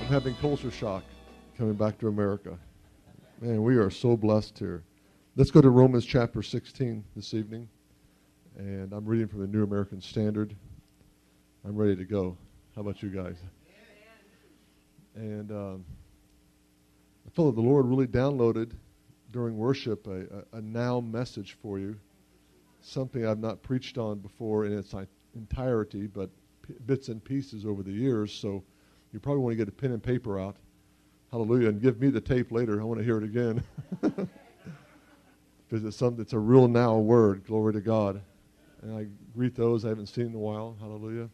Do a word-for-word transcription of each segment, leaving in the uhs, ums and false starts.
I'm having culture shock coming back to America. Man, we are so blessed here. Let's go to Romans chapter sixteen this evening. And I'm reading from the New American Standard. I'm ready to go. How about you guys? And um, I feel that the Lord really downloaded during worship a, a, a now message for you, something I've not preached on before in its entirety, but p- bits and pieces over the years. So you probably want to get a pen and paper out. Hallelujah. And give me the tape later. I want to hear it again. Because it's, something, it's a real now word. Glory to God. And I greet those I haven't seen in a while. Hallelujah.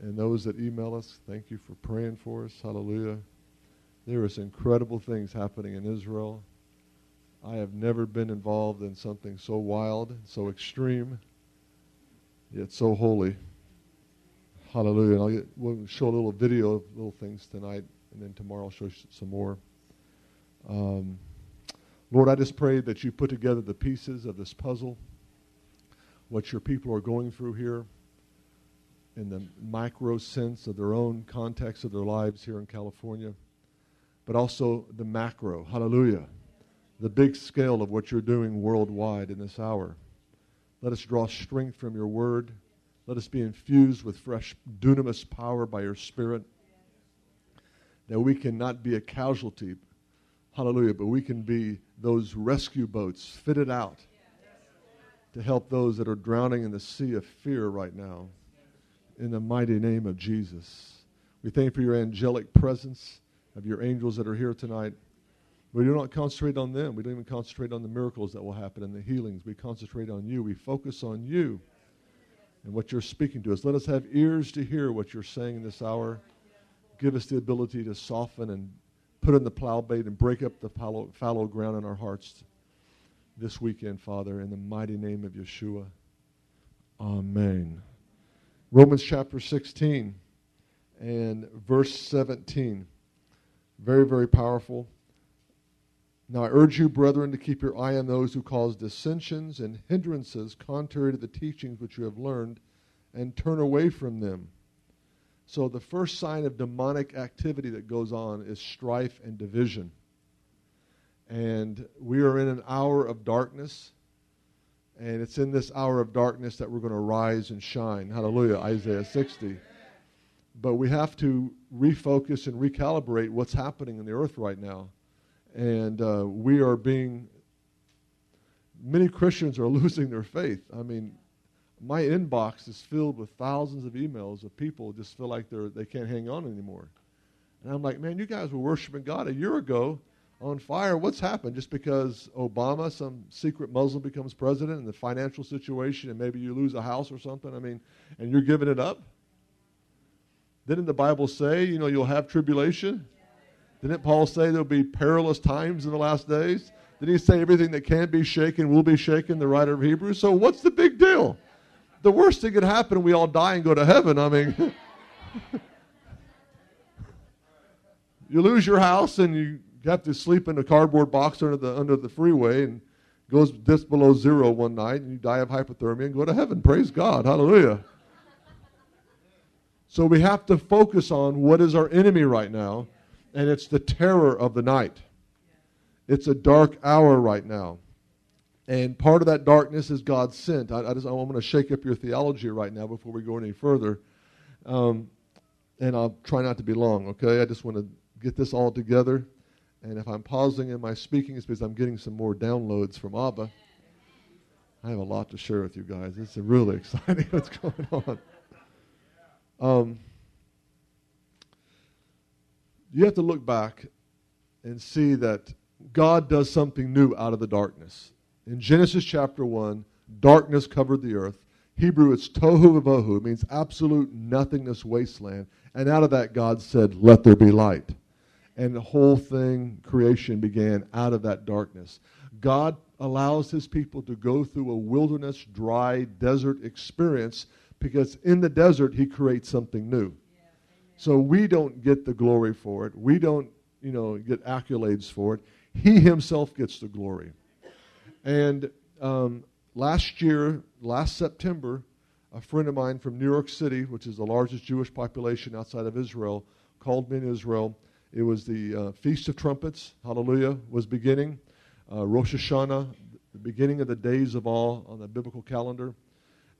And those that email us, thank you for praying for us. Hallelujah. There is incredible things happening in Israel. I have never been involved in something so wild, so extreme, yet so holy. Hallelujah. And I'll get, we'll show a little video of little things tonight, and then tomorrow I'll show you some more. Um, Lord, I just pray that you put together the pieces of this puzzle, what your people are going through here in the micro sense of their own context of their lives here in California, but also the macro, hallelujah, the big scale of what you're doing worldwide in this hour. Let us draw strength from your word. Let us be infused with fresh dunamis power by your spirit, that we can not be a casualty, hallelujah, but we can be those rescue boats fitted out to help those that are drowning in the sea of fear right now. In the mighty name of Jesus. We thank you for your angelic presence of your angels that are here tonight. We do not concentrate on them. We don't even concentrate on the miracles that will happen and the healings. We concentrate on you. We focus on you and what you're speaking to us. Let us have ears to hear what you're saying in this hour. Give us the ability to soften and put in the plow bait and break up the fallow, fallow ground in our hearts this weekend, Father, in the mighty name of Yeshua. Amen. Romans chapter sixteen and verse seventeen. Very, very powerful. Now I urge you, brethren, to keep your eye on those who cause dissensions and hindrances contrary to the teachings which you have learned, and turn away from them. So the first sign of demonic activity that goes on is strife and division. And we are in an hour of darkness. And it's in this hour of darkness that we're going to rise and shine. Hallelujah, Isaiah sixty. But we have to refocus and recalibrate what's happening in the earth right now. And uh, we are being, many Christians are losing their faith. I mean, my inbox is filled with thousands of emails of people just feel like they're, they can't hang on anymore. And I'm like, man, you guys were worshiping God a year ago. On fire, what's happened? Just because Obama, some secret Muslim, becomes president and the financial situation, and maybe you lose a house or something, I mean, and you're giving it up? Didn't the Bible say, you know, you'll have tribulation? Didn't Paul say there'll be perilous times in the last days? Didn't he say everything that can be shaken will be shaken, the writer of Hebrews? So what's the big deal? The worst thing could happen, we all die and go to heaven. I mean, you lose your house and you You have to sleep in a cardboard box under the under the freeway and goes just below zero one night, and you die of hypothermia and go to heaven. Praise God. Hallelujah. So we have to focus on what is our enemy right now, and it's the terror of the night. It's a dark hour right now. And part of that darkness is God's sent. I, I just, I'm going to shake up your theology right now before we go any further. Um, and I'll try not to be long, okay? I just want to get this all together. And if I'm pausing in my speaking, it's because I'm getting some more downloads from Abba. I have a lot to share with you guys. It's really exciting what's going on. Um, you have to look back and see that God does something new out of the darkness. In Genesis chapter one, darkness covered the earth. Hebrew, it's tohu vavohu. It means absolute nothingness, wasteland. And out of that, God said, let there be light. And the whole thing, creation, began out of that darkness. God allows his people to go through a wilderness, dry, desert experience because in the desert, he creates something new. Yeah, so we don't get the glory for it. We don't, you know, get accolades for it. He himself gets the glory. And um, last year, last September, a friend of mine from New York City, which is the largest Jewish population outside of Israel, called me in Israel. It was the uh, Feast of Trumpets, hallelujah, was beginning. Uh, Rosh Hashanah, the beginning of the days of awe on the biblical calendar.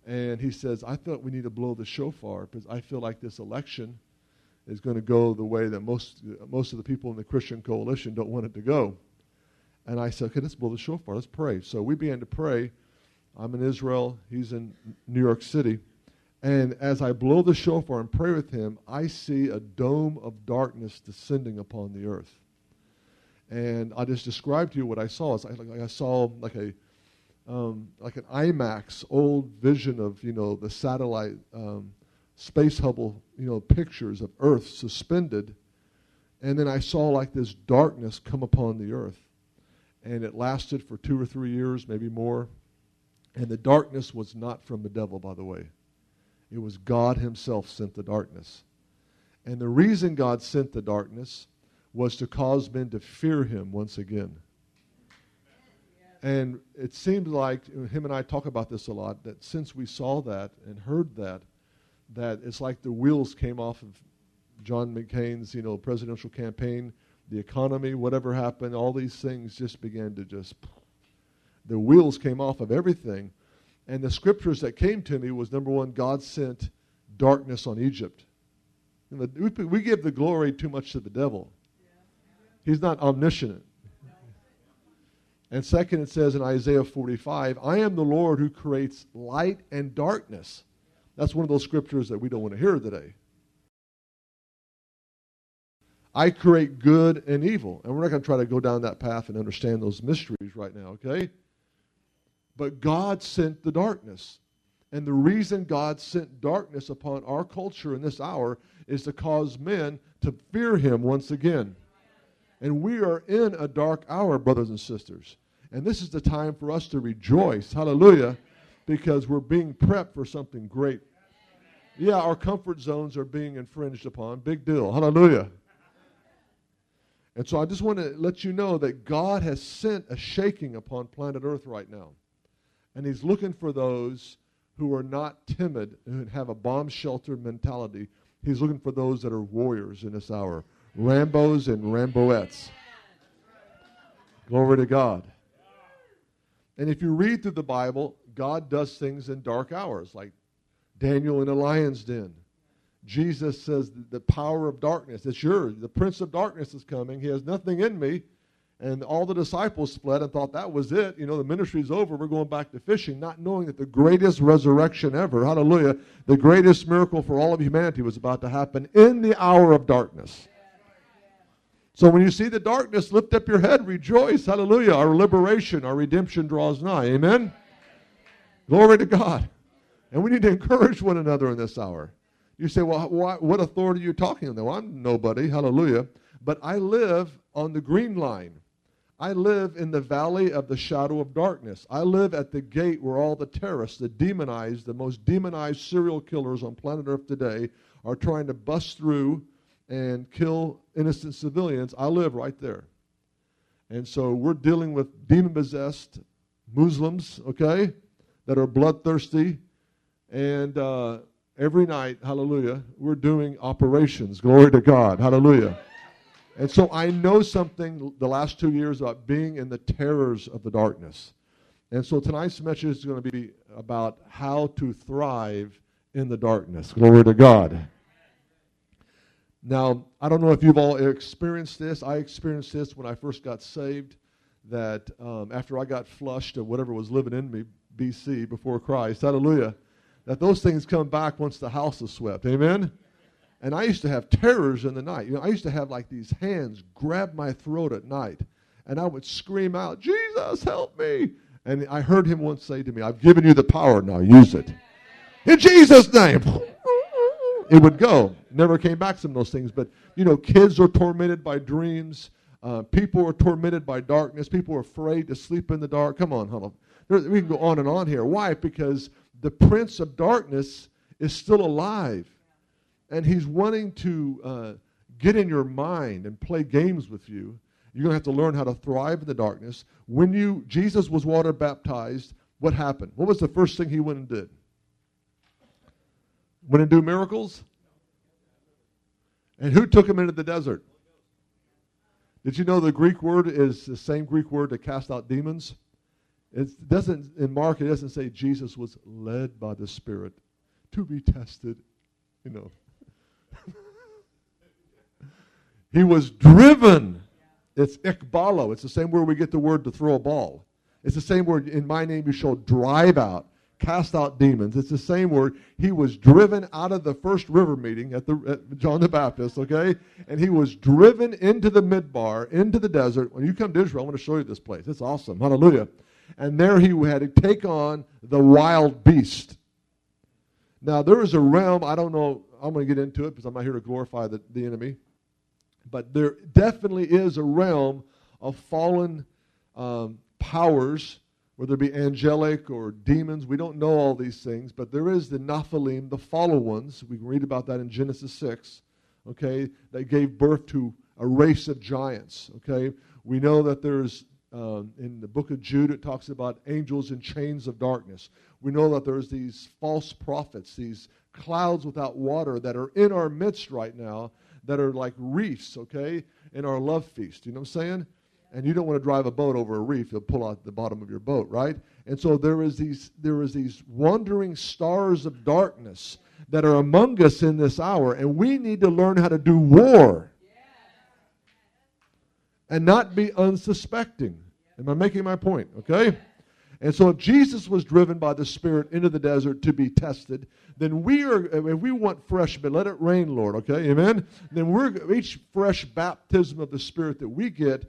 And he says, I thought we need to blow the shofar because I feel like this election is going to go the way that most most of the people in the Christian coalition don't want it to go. And I said, okay, let's blow the shofar. Let's pray. So we began to pray. I'm in Israel. He's in New York City. And as I blow the shofar and pray with him, I see a dome of darkness descending upon the earth. And I just described to you what I saw. It's like I saw like a um, like an IMAX old vision of, you know, the satellite um, space Hubble, you know, pictures of Earth suspended. And then I saw like this darkness come upon the earth. And it lasted for two or three years, maybe more. And the darkness was not from the devil, by the way. It was God himself sent the darkness. And the reason God sent the darkness was to cause men to fear him once again. And it seemed like, him and I talk about this a lot, that since we saw that and heard that, that it's like the wheels came off of John McCain's, you know, presidential campaign, the economy, whatever happened, all these things just began to just, the wheels came off of everything. And the scriptures that came to me was, number one, God sent darkness on Egypt. We give the glory too much to the devil. He's not omniscient. And second, it says in Isaiah forty-five, I am the Lord who creates light and darkness. That's one of those scriptures that we don't want to hear today. I create good and evil. And we're not going to try to go down that path and understand those mysteries right now, okay? But God sent the darkness. And the reason God sent darkness upon our culture in this hour is to cause men to fear him once again. And we are in a dark hour, brothers and sisters. And this is the time for us to rejoice. Hallelujah. Because we're being prepped for something great. Yeah, our comfort zones are being infringed upon. Big deal. Hallelujah. And so I just want to let you know that God has sent a shaking upon planet Earth right now. And he's looking for those who are not timid and have a bomb shelter mentality. He's looking for those that are warriors in this hour. Rambos and Ramboettes. Glory to God. And if you read through the Bible, God does things in dark hours, like Daniel in a lion's den. Jesus says, the power of darkness, it's yours. The prince of darkness is coming. He has nothing in me. And all the disciples fled and thought that was it. You know, the ministry's over. We're going back to fishing, not knowing that the greatest resurrection ever, hallelujah, the greatest miracle for all of humanity was about to happen in the hour of darkness. So when you see the darkness, lift up your head, rejoice, hallelujah. Our liberation, our redemption draws nigh, amen? Glory to God. And we need to encourage one another in this hour. You say, well, why, what authority are you talking about? Well, I'm nobody, hallelujah. But I live on the Green Line. I live in the valley of the shadow of darkness. I live at the gate where all the terrorists, the demonized, the most demonized serial killers on planet Earth today are trying to bust through and kill innocent civilians. I live right there. And so we're dealing with demon-possessed Muslims, okay, that are bloodthirsty. And uh, every night, hallelujah, we're doing operations. Glory to God. Hallelujah. And so I know something the last two years about being in the terrors of the darkness. And so tonight's message is going to be about how to thrive in the darkness. Glory to God. Now, I don't know if you've all experienced this. I experienced this when I first got saved, that um, after I got flushed of whatever was living in me, B C, before Christ, hallelujah, that those things come back once the house is swept, amen? And I used to have terrors in the night. You know, I used to have like these hands grab my throat at night, and I would scream out, "Jesus, help me!" And I heard him once say to me, "I've given you the power, now use it. In Jesus' name." It would go. Never came back, some of those things. But, you know, kids are tormented by dreams. Uh, people are tormented by darkness. People are afraid to sleep in the dark. Come on, hold on. There, we can go on and on here. Why? Because the prince of darkness is still alive. And he's wanting to uh, get in your mind and play games with you. You're going to have to learn how to thrive in the darkness. When you Jesus was water baptized, what happened? What was the first thing he went and did? Went and do miracles? And who took him into the desert? Did you know the Greek word is the same Greek word to cast out demons? It doesn't, in Mark, it doesn't say Jesus was led by the Spirit to be tested, you know. He was driven. It's ikbalo. It's the same word we get the word to throw a ball. It's the same word, in my name you shall drive out, cast out demons. It's the same word. He was driven out of the first river meeting at, the, at John the Baptist, okay? And he was driven into the midbar, into the desert. When you come to Israel, I want to show you this place. It's awesome. Hallelujah. And there he had to take on the wild beast. Now, there is a realm, I don't know, I'm going to get into it because I'm not here to glorify the, the enemy. But there definitely is a realm of fallen um, powers, whether it be angelic or demons. We don't know all these things, but there is the Nephilim, the fallen ones. We can read about that in Genesis six, okay? They gave birth to a race of giants, okay? We know that there's, um, in the book of Jude, it talks about angels in chains of darkness. We know that there's these false prophets, these clouds without water that are in our midst right now, that are like reefs, okay, in our love feast. You know what I'm saying? And you don't want to drive a boat over a reef. It'll pull out the bottom of your boat, right? And so there is these there is these wandering stars of darkness that are among us in this hour, and we need to learn how to do war and not be unsuspecting. Am I making my point, okay? And so if Jesus was driven by the Spirit into the desert to be tested, then we are, if we want fresh, but let it rain, Lord, okay, amen? Then we're, each fresh baptism of the Spirit that we get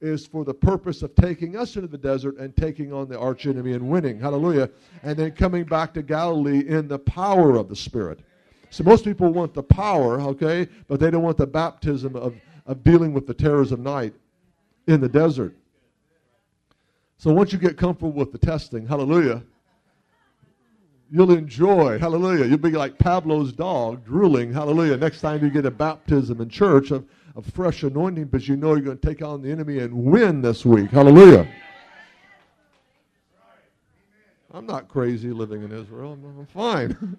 is for the purpose of taking us into the desert and taking on the archenemy and winning, hallelujah, and then coming back to Galilee in the power of the Spirit. So most people want the power, okay, but they don't want the baptism of, of dealing with the terrors of night in the desert. So once you get comfortable with the testing, hallelujah, you'll enjoy, hallelujah. You'll be like Pablo's dog drooling, hallelujah, next time you get a baptism in church of, of fresh anointing, because you know you're going to take on the enemy and win this week, hallelujah. I'm not crazy living in Israel. I'm, I'm fine.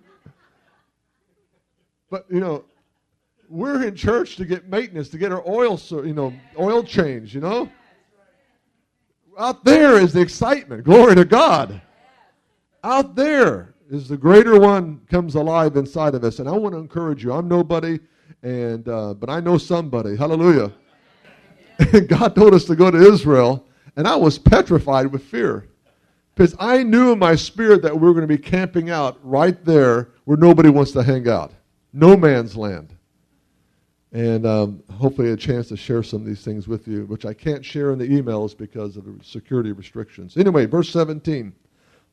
But, you know, we're in church to get maintenance, to get our oil, you know, oil change, you know. Out there is the excitement. Glory to God. Out there is the greater one comes alive inside of us. And I want to encourage you. I'm nobody, and uh, but I know somebody. Hallelujah. And God told us to go to Israel, and I was petrified with fear. Because I knew in my spirit that we were going to be camping out right there where nobody wants to hang out. No man's land. And um, hopefully a chance to share some of these things with you, which I can't share in the emails because of the security restrictions. Anyway, verse seventeen.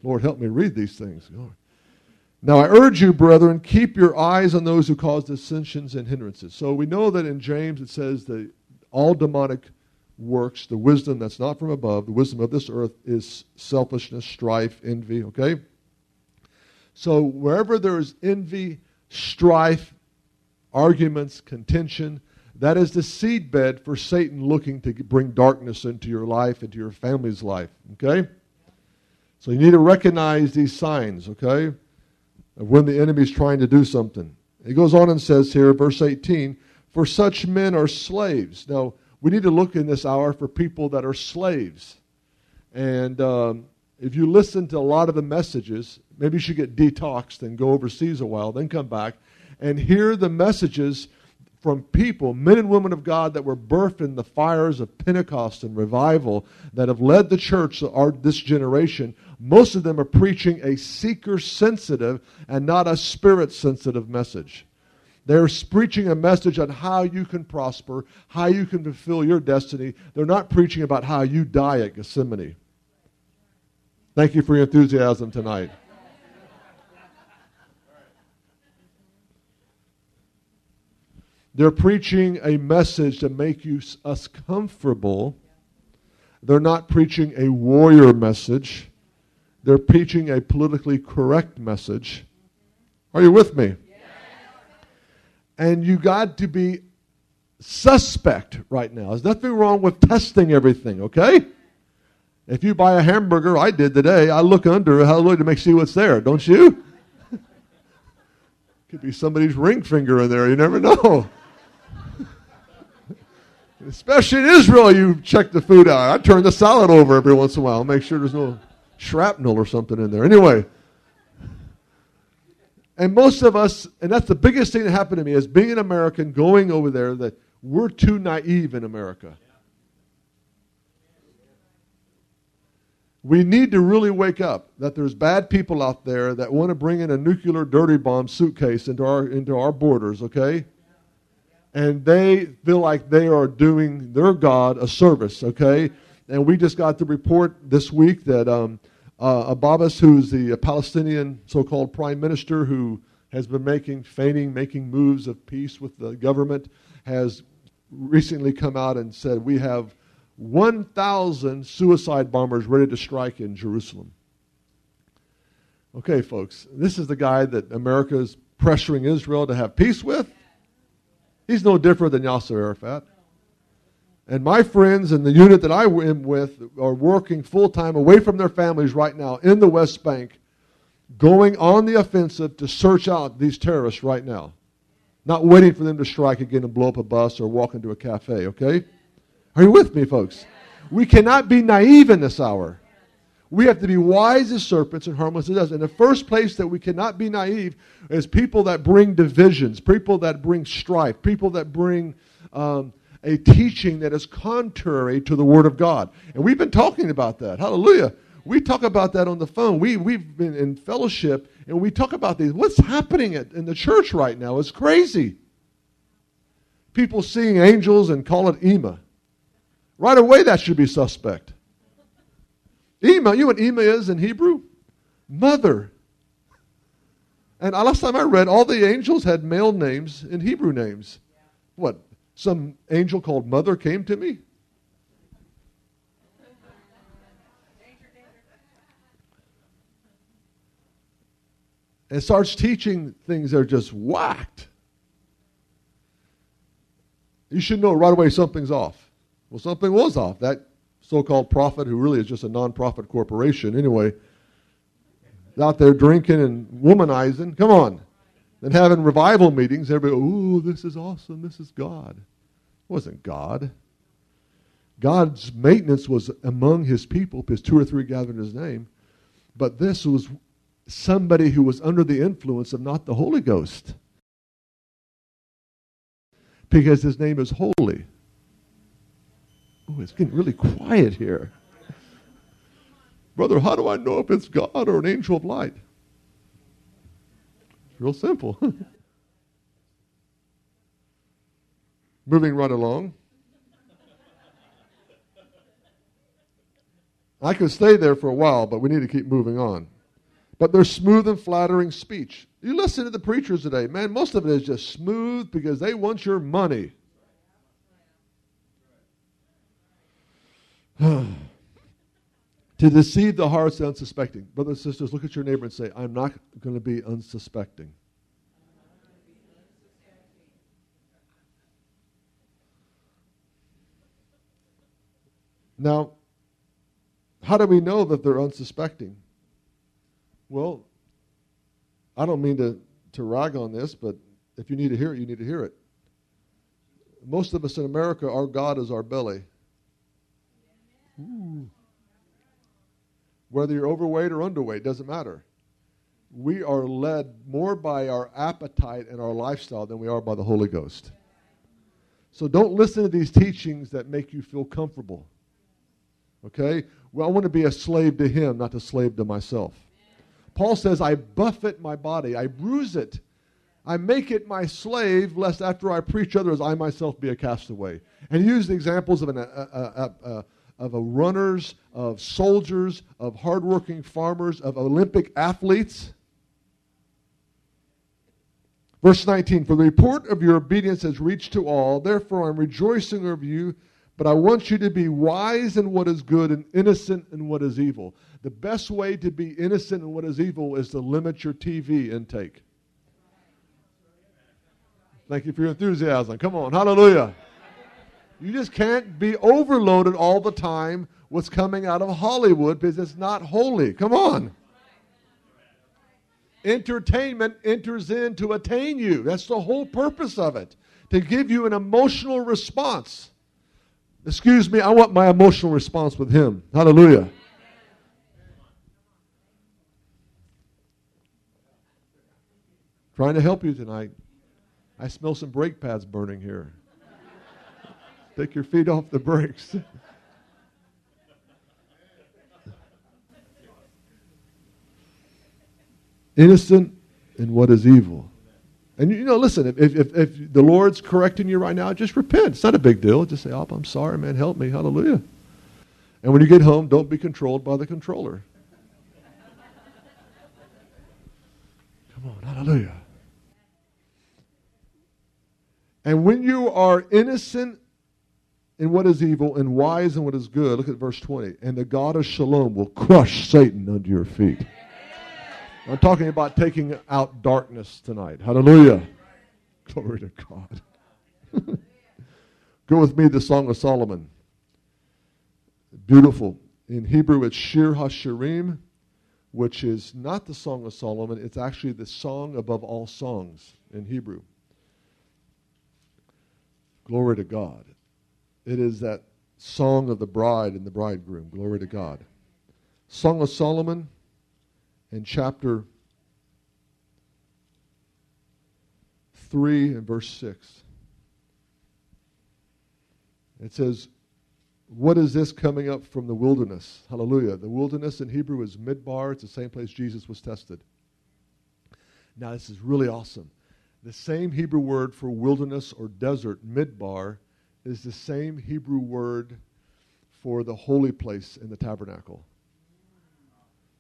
Lord, help me read these things. Lord. Now I urge you, brethren, keep your eyes on those who cause dissensions and hindrances. So we know that in James it says that all demonic works, the wisdom that's not from above, the wisdom of this earth is selfishness, strife, envy, okay? So wherever there is envy, strife, arguments, contention, that is the seedbed for Satan looking to bring darkness into your life, into your family's life, okay? So you need to recognize these signs, okay, of when the enemy's trying to do something. He goes on and says here, verse eighteen, for such men are slaves. Now, we need to look in this hour for people that are slaves. And um, if you listen to a lot of the messages, maybe you should get detoxed and go overseas a while, then come back and hear the messages from people, men and women of God that were birthed in the fires of Pentecost and revival that have led the church, our, this generation. Most of them are preaching a seeker-sensitive and not a spirit-sensitive message. They're preaching a message on how you can prosper, how you can fulfill your destiny. They're not preaching about how you die at Gethsemane. Thank you for your enthusiasm tonight. They're preaching a message to make you, us comfortable. They're not preaching a warrior message. They're preaching a politically correct message. Are you with me? Yes. And you got to be suspect right now. There's nothing wrong with testing everything, okay? If you buy a hamburger, I did today, I look under, hallelujah, to make see what's there, don't you? Could be somebody's ring finger in there, you never know. Especially in Israel, you check the food out. I turn the salad over every once in a while, make sure there's no shrapnel or something in there. Anyway, and most of us, and that's the biggest thing that happened to me, is being an American, going over there, that we're too naive in America. We need to really wake up that there's bad people out there that want to bring in a nuclear dirty bomb suitcase into our into our borders, okay? And they feel like they are doing their God a service, okay? And we just got the report this week that um, uh, Abbas, who's the Palestinian so-called prime minister who has been making, feigning, making moves of peace with the government, has recently come out and said, we have one thousand suicide bombers ready to strike in Jerusalem. Okay, folks, this is the guy that America is pressuring Israel to have peace with. He's no different than Yasser Arafat. And my friends in the unit that I am with are working full-time away from their families right now in the West Bank, going on the offensive to search out these terrorists right now. Not waiting for them to strike again and blow up a bus or walk into a cafe, okay? Are you with me, folks? We cannot be naive in this hour. We have to be wise as serpents and harmless as doves. And the first place that we cannot be naive is people that bring divisions, people that bring strife, people that bring... Um, a teaching that is contrary to the Word of God. And we've been talking about that. Hallelujah. We talk about that on the phone. We, we've been in fellowship, and we talk about these. What's happening at, in the church right now is crazy. People seeing angels and call it E M A. Right away, that should be suspect. E M A, you know what E M A is in Hebrew? Mother. And last time I read, all the angels had male names and Hebrew names. What? Some angel called Mother came to me? And starts teaching things that are just whacked. You should know right away something's off. Well, something was off. That so-called prophet, who really is just a non-profit corporation anyway, is out there drinking and womanizing. Come on. And having revival meetings, everybody, ooh, this is awesome, this is God. It wasn't God. God's maintenance was among his people, because two or three gathered in his name. But this was somebody who was under the influence of not the Holy Ghost. Because his name is holy. Ooh, it's getting really quiet here. Brother, how do I know if it's God or an angel of light? Real simple. Moving right along. I could stay there for a while, but we need to keep moving on. But there's smooth and flattering speech. You listen to the preachers today, man, most of it is just smooth because they want your money. To deceive the hearts of the unsuspecting. Brothers and sisters, look at your neighbor and say, I'm not going to be unsuspecting. Now, how do we know that they're unsuspecting? Well, I don't mean to, to rag on this, but if you need to hear it, you need to hear it. Most of us in America, our God is our belly. Ooh. Whether you're overweight or underweight, doesn't matter. We are led more by our appetite and our lifestyle than we are by the Holy Ghost. So don't listen to these teachings that make you feel comfortable. Okay? Well, I want to be a slave to him, not a slave to myself. Paul says, I buffet my body. I bruise it. I make it my slave, lest after I preach others, I myself be a castaway. And he used the examples of, an, a, a, a, a, of a runners, of soldiers, of hardworking farmers, of Olympic athletes. Verse nineteen, for the report of your obedience has reached to all, therefore I'm rejoicing over you, but I want you to be wise in what is good and innocent in what is evil. The best way to be innocent in what is evil is to limit your T V intake. Thank you for your enthusiasm. Come on, hallelujah. You just can't be overloaded all the time what's coming out of Hollywood because it's not holy. Come on. Entertainment enters in to attain you. That's the whole purpose of it, to give you an emotional response. Excuse me, I want my emotional response with him. Hallelujah. Trying to help you tonight. I smell some brake pads burning here. Take your feet off the brakes. Innocent in what is evil. And, you know, listen, if, if if the Lord's correcting you right now, just repent. It's not a big deal. Just say, oh, I'm sorry, man, help me. Hallelujah. And when you get home, don't be controlled by the controller. Come on, hallelujah. And when you are innocent in what is evil and wise in what is good, look at verse twenty, and the God of Shalom will crush Satan under your feet. I'm talking about taking out darkness tonight. Hallelujah. Glory to God. Go with me to the Song of Solomon. Beautiful. In Hebrew, it's Shir HaShirim, which is not the Song of Solomon. It's actually the song above all songs in Hebrew. Glory to God. It is that song of the bride and the bridegroom. Glory to God. Song of Solomon. In chapter three and verse six, it says, what is this coming up from the wilderness? Hallelujah. The wilderness in Hebrew is midbar. It's the same place Jesus was tested. Now, this is really awesome. The same Hebrew word for wilderness or desert, midbar, is the same Hebrew word for the holy place in the tabernacle.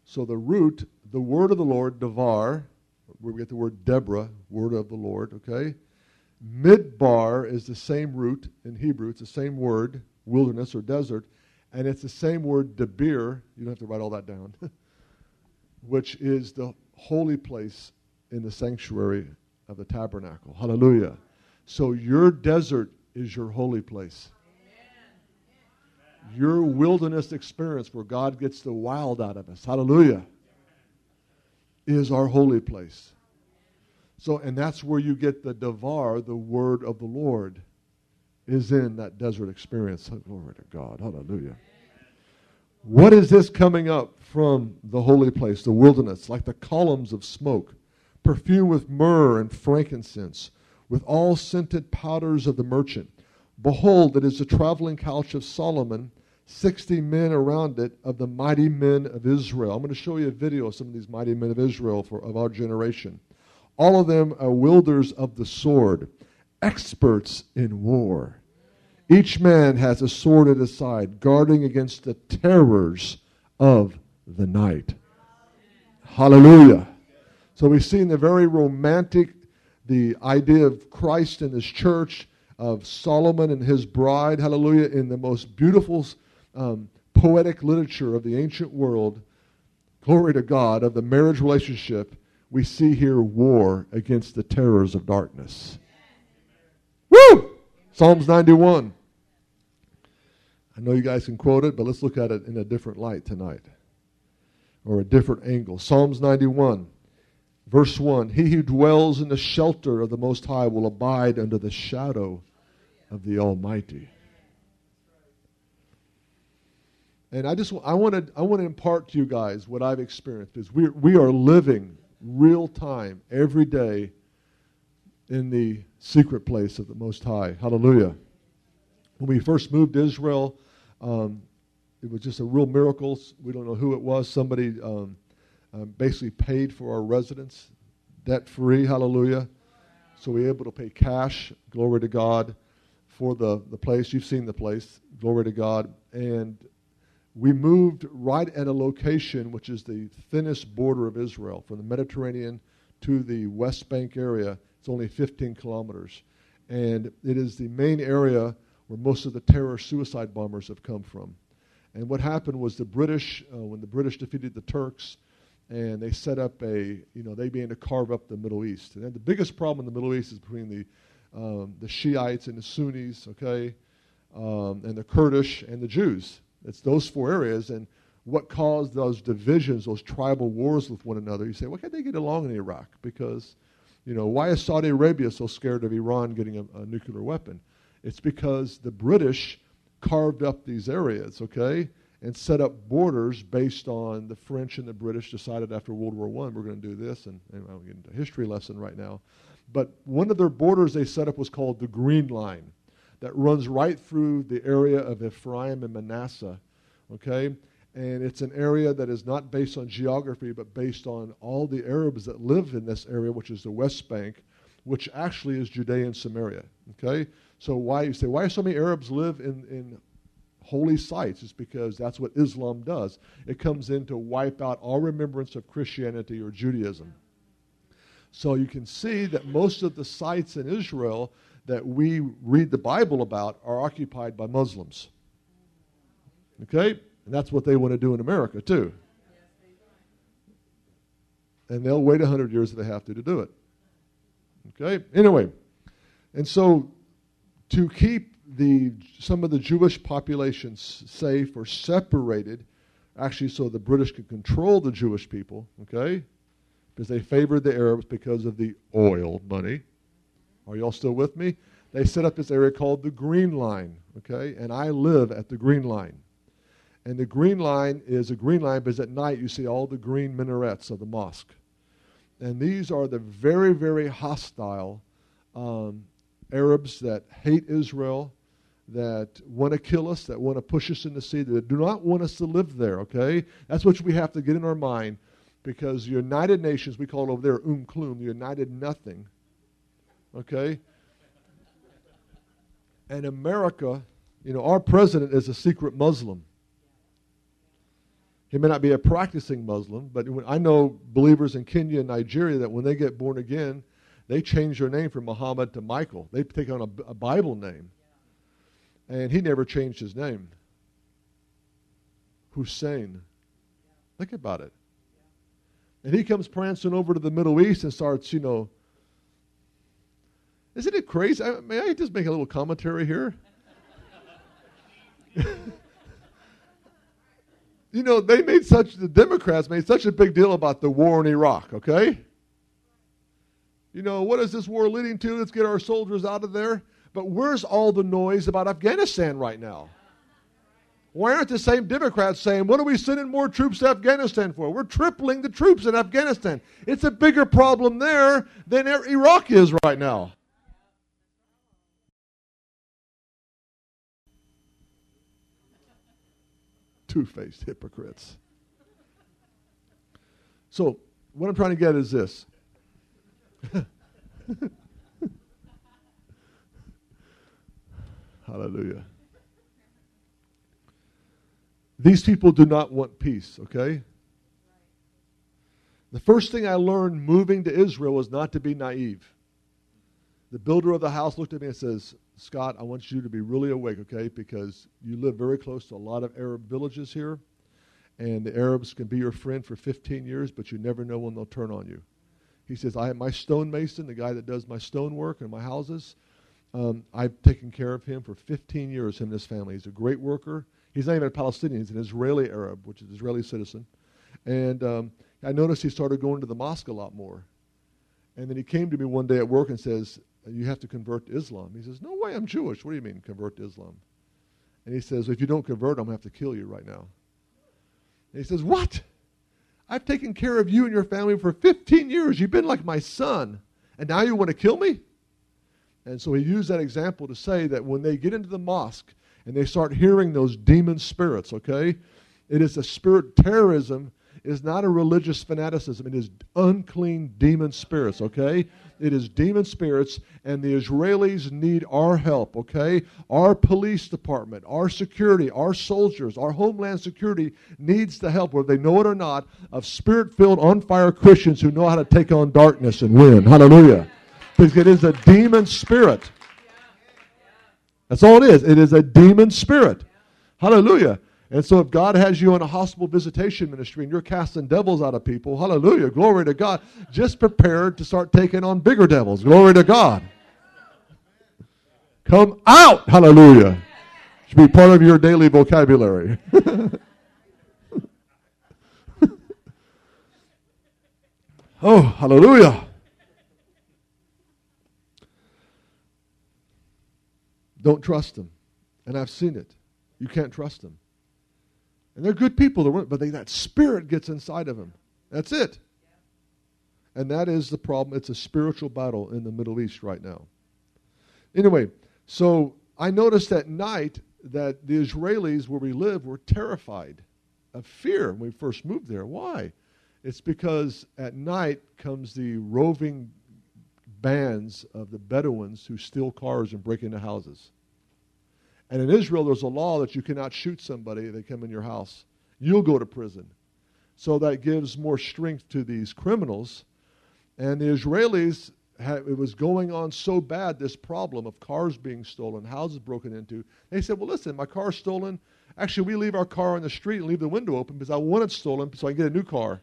So the root, the word of the Lord, devar, where we get the word Deborah, word of the Lord, okay? Midbar is the same root in Hebrew. It's the same word, wilderness or desert, and it's the same word debir, you don't have to write all that down, which is the holy place in the sanctuary of the tabernacle. Hallelujah. So your desert is your holy place. Your wilderness experience where God gets the wild out of us, hallelujah, is our holy place. So, and that's where you get the devar, the word of the Lord, is in that desert experience. Glory to God, hallelujah. What is this coming up from the holy place, the wilderness, like the columns of smoke, perfumed with myrrh and frankincense, with all scented powders of the merchant? Behold, it is the traveling couch of Solomon, sixty men around it of the mighty men of Israel. I'm going to show you a video of some of these mighty men of Israel for, of our generation. All of them are wielders of the sword, experts in war. Each man has a sword at his side, guarding against the terrors of the night. Hallelujah. So we've seen the very romantic, the idea of Christ and his church, of Solomon and his bride, hallelujah, in the most beautiful um, poetic literature of the ancient world, glory to God, of the marriage relationship, we see here war against the terrors of darkness. Woo! Amen. Psalms ninety-one. I know you guys can quote it, but let's look at it in a different light tonight, or a different angle. Psalms ninety-one. Verse one, he who dwells in the shelter of the Most High will abide under the shadow of the Almighty. And I just I want to I want to impart to you guys what I've experienced, because we we are living real time every day in the secret place of the Most High. Hallelujah. When we first moved to Israel, um, it was just a real miracle. We don't know who it was. Somebody. Um, Um, basically paid for our residence, debt-free, hallelujah. So we were able to pay cash, glory to God, for the, the place. You've seen the place, glory to God. And we moved right at a location which is the thinnest border of Israel, from the Mediterranean to the West Bank area. It's only fifteen kilometers. And it is the main area where most of the terror suicide bombers have come from. And what happened was the British, uh, when the British defeated the Turks, and they set up a, you know, they began to carve up the Middle East. And the biggest problem in the Middle East is between the um, the Shiites and the Sunnis, okay, um, and the Kurdish and the Jews. It's those four areas. And what caused those divisions, those tribal wars with one another? You say, why can't they get along in Iraq? Because, you know, why is Saudi Arabia so scared of Iran getting a, a nuclear weapon? It's because the British carved up these areas, okay, and set up borders based on the French and the British decided after World War One we're going to do this. And anyway, I'm getting into a history lesson right now. But one of their borders they set up was called the Green Line that runs right through the area of Ephraim and Manasseh, okay? And it's an area that is not based on geography but based on all the Arabs that live in this area, which is the West Bank, which actually is Judea and Samaria, okay? So why, you say, why so many Arabs live in, in holy sites? It's because that's what Islam does. It comes in to wipe out all remembrance of Christianity or Judaism. So you can see that most of the sites in Israel that we read the Bible about are occupied by Muslims. Okay? And that's what they want to do in America, too. And they'll wait one hundred years if they have to to do it. Okay? Anyway, and so to keep the some of the Jewish populations safe or separated, actually so the British could control the Jewish people, okay, because they favored the Arabs because of the oil money. Are y'all still with me? They set up this area called the Green Line, okay, and I live at the Green Line. And the Green Line is a green line because at night you see all the green minarets of the mosque. And these are the very, very hostile um, Arabs that hate Israel, that want to kill us, that want to push us in the sea, that do not want us to live there, okay? That's what we have to get in our mind, because the United Nations, we call it over there Um Klum, the United Nothing, okay? And America, you know, our president is a secret Muslim. He may not be a practicing Muslim, but I know believers in Kenya and Nigeria that when they get born again, they change their name from Muhammad to Michael. They take on a, a Bible name. Yeah. And he never changed his name. Hussein. Yeah. Think about it. Yeah. And he comes prancing over to the Middle East and starts, you know, isn't it crazy? I, may I just make a little commentary here? You know, they made such, the Democrats made such a big deal about the war in Iraq, okay? You know, what is this war leading to? Let's get our soldiers out of there. But where's all the noise about Afghanistan right now? Why aren't the same Democrats saying, what are we sending more troops to Afghanistan for? We're tripling the troops in Afghanistan. It's a bigger problem there than Iraq is right now. Two-faced hypocrites. So what I'm trying to get is this. Hallelujah. These people do not want peace, okay? The first thing I learned moving to Israel was not to be naive. The builder of the house looked at me and says, Scott, I want you to be really awake, okay, because you live very close to a lot of Arab villages here, and the Arabs can be your friend for fifteen years, but you never know when they'll turn on you. He says, I have my stonemason, the guy that does my stonework and my houses. Um, I've taken care of him for fifteen years, him and his family. He's a great worker. He's not even a Palestinian. He's an Israeli Arab, which is an Israeli citizen. And um, I noticed he started going to the mosque a lot more. And then he came to me one day at work and says, you have to convert to Islam. He says, no way, I'm Jewish. What do you mean, convert to Islam? And he says, if you don't convert, I'm going to have to kill you right now. And he says, what? I've taken care of you and your family for fifteen years. You've been like my son, and now you want to kill me? And so he used that example to say that when they get into the mosque and they start hearing those demon spirits, okay, it is a spirit terrorism. is not a religious fanaticism. It is unclean demon spirits, okay? It is demon spirits, and the Israelis need our help, okay? Our police department, our security, our soldiers, our homeland security needs the help, whether they know it or not, of spirit-filled, on-fire Christians who know how to take on darkness and win. Hallelujah. Because it is a demon spirit. That's all it is. It is a demon spirit. Hallelujah. And so if God has you in a hospital visitation ministry and you're casting devils out of people, hallelujah, glory to God, just prepare to start taking on bigger devils. Glory to God. Come out, hallelujah. Should be part of your daily vocabulary. Oh, hallelujah. Don't trust them. And I've seen it. You can't trust them. And they're good people, but they, that spirit gets inside of them. That's it. And that is the problem. It's a spiritual battle in the Middle East right now. Anyway, so I noticed at night that the Israelis where we live were terrified of fear when we first moved there. Why? It's because at night comes the roving bands of the Bedouins who steal cars and break into houses. And in Israel, there's a law that you cannot shoot somebody if they come in your house. You'll go to prison. So that gives more strength to these criminals. And the Israelis, had, it was going on so bad, this problem of cars being stolen, houses broken into. They said, well, listen, my car's stolen. Actually, we leave our car on the street and leave the window open because I want it stolen so I can get a new car.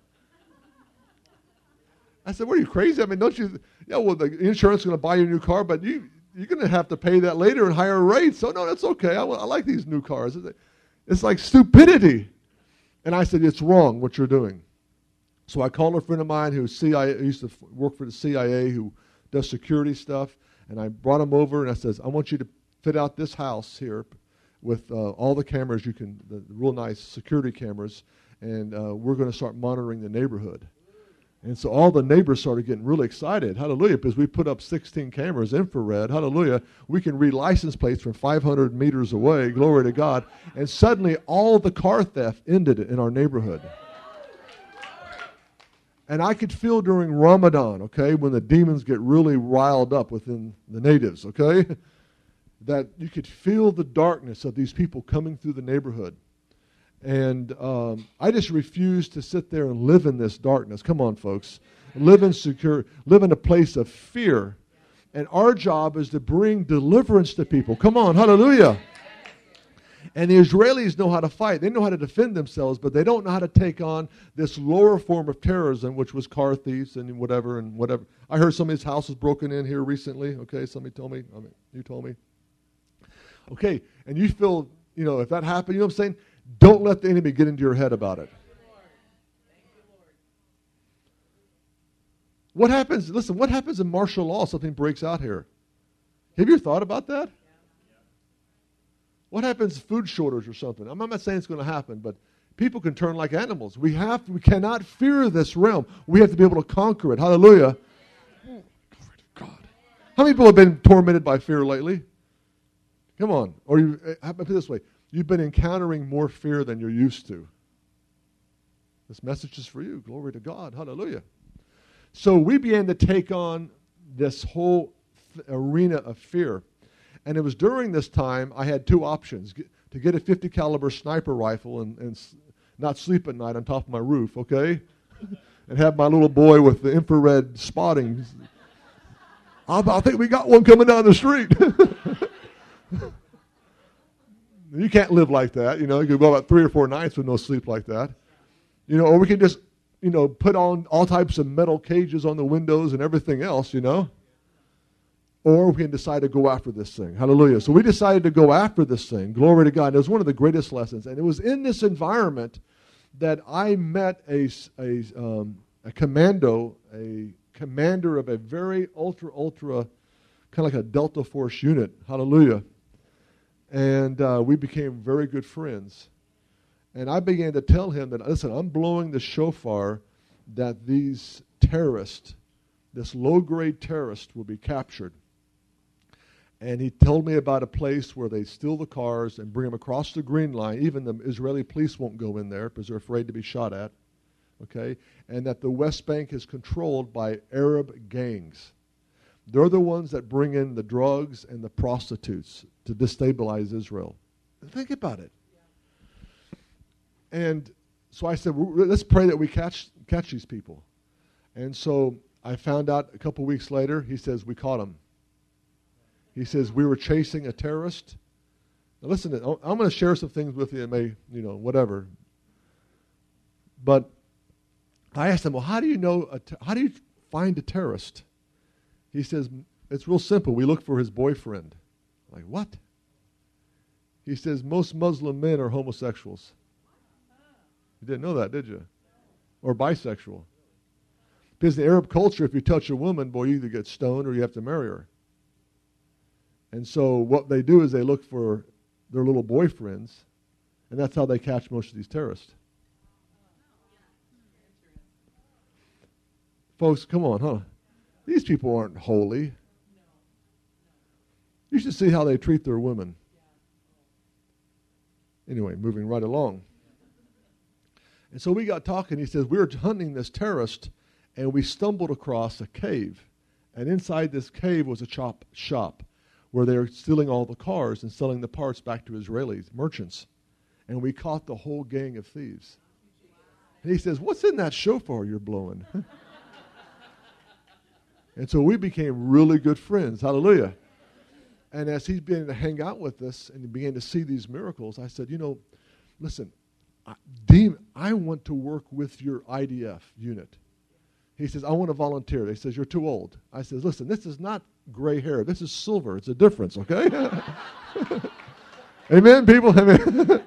I said, what, are you crazy? I mean, don't you, yeah, well, the insurance is going to buy you a new car, but you... you're going to have to pay that later at higher rates. So, no, that's okay. I, I like these new cars. It's like stupidity. And I said, it's wrong what you're doing. So I called a friend of mine who C I A, used to work for the C I A, who does security stuff. And I brought him over and I says, I want you to fit out this house here with uh, all the cameras you can, the real nice security cameras. And uh, we're going to start monitoring the neighborhood. And so all the neighbors started getting really excited. Hallelujah. Because we put up sixteen cameras, infrared. Hallelujah. We can read license plates from five hundred meters away. Glory to God. And suddenly all the car theft ended in our neighborhood. And I could feel during Ramadan, okay, when the demons get really riled up within the natives, okay, that you could feel the darkness of these people coming through the neighborhood. And um, I just refuse to sit there and live in this darkness. Come on, folks. Live in secure. Live in a place of fear. And our job is to bring deliverance to people. Come on, hallelujah. And the Israelis know how to fight. They know how to defend themselves, but they don't know how to take on this lower form of terrorism, which was car thieves and whatever and whatever. I heard somebody's house was broken in here recently. Okay, somebody told me. I mean, you told me. Okay, and you feel, you know, if that happened, you know what I'm saying? Don't let the enemy get into your head about it. What happens, listen, what happens in martial law if something breaks out here? Have you ever thought about that? What happens if food shortage or something? I'm not saying it's going to happen, but people can turn like animals. We have, we cannot fear this realm. We have to be able to conquer it. Hallelujah. Glory to God. How many people have been tormented by fear lately? Come on. Or you, put it this way. You've been encountering more fear than you're used to. This message is for you. Glory to God. Hallelujah. So we began to take on this whole th- arena of fear. And it was during this time I had two options. Get, to get a fifty caliber sniper rifle and, and s- not sleep at night on top of my roof, okay? And have my little boy with the infrared spotting. I'll, I think we got one coming down the street. You can't live like that, you know. You could go about three or four nights with no sleep like that, you know. Or we could just, you know, put on all types of metal cages on the windows and everything else, you know. Or we can decide to go after this thing. Hallelujah. So we decided to go after this thing. Glory to God. And it was one of the greatest lessons. And it was in this environment that I met a a, um, a commando, a commander of a very ultra ultra, kind of like a Delta Force unit. Hallelujah. And uh, we became very good friends. And I began to tell him that, listen, I'm blowing the shofar that these terrorists, this low-grade terrorist, will be captured. And he told me about a place where they steal the cars and bring them across the Green Line. Even the Israeli police won't go in there because they're afraid to be shot at. okay, and that the West Bank is controlled by Arab gangs. They're the ones that bring in the drugs and the prostitutes to destabilize Israel. Think about it. Yeah. And so I said, let's pray that we catch catch these people. And so I found out a couple weeks later, he says, we caught him. He says, we were chasing a terrorist. Now listen, to, I'm going to share some things with you that may, you know, whatever. But I asked him, well, how do you know, a ter- how do you find a terrorist? He says, it's real simple. We look for his boyfriend. I'm like, what? He says, most Muslim men are homosexuals. You didn't know that, did you? Or bisexual. Because in the Arab culture, if you touch a woman, boy, you either get stoned or you have to marry her. And so what they do is they look for their little boyfriends, and that's how they catch most of these terrorists. Folks, come on, huh? These people aren't holy. You should see how they treat their women. Anyway, moving right along. And so we got talking. He says, we were hunting this terrorist, and we stumbled across a cave. And inside this cave was a chop shop where they were stealing all the cars and selling the parts back to Israeli merchants. And we caught the whole gang of thieves. And he says, what's in that shofar you're blowing? And so we became really good friends. Hallelujah. And as he's beginning to hang out with us and began to see these miracles, I said, you know, listen, I, Dean, I want to work with your I D F unit. He says, I want to volunteer. They says, you're too old. I says, listen, this is not gray hair. This is silver. It's a difference, okay? Amen, people? Amen.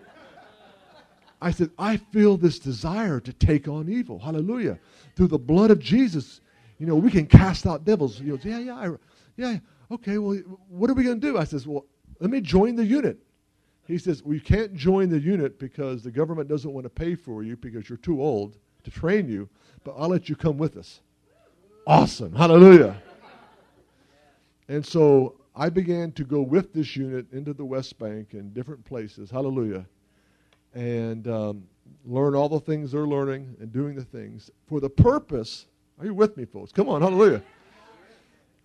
I said, I feel this desire to take on evil. Hallelujah. Through the blood of Jesus, you know, we can cast out devils. He goes, yeah, yeah, I, yeah, okay, well, what are we going to do? I says, well, let me join the unit. He says, well, you can't join the unit because the government doesn't want to pay for you because you're too old to train you, but I'll let you come with us. Awesome. Hallelujah. And so I began to go with this unit into the West Bank and different places. Hallelujah. And um, learn all the things they're learning and doing the things for the purpose. Are you with me, folks? Come on, hallelujah.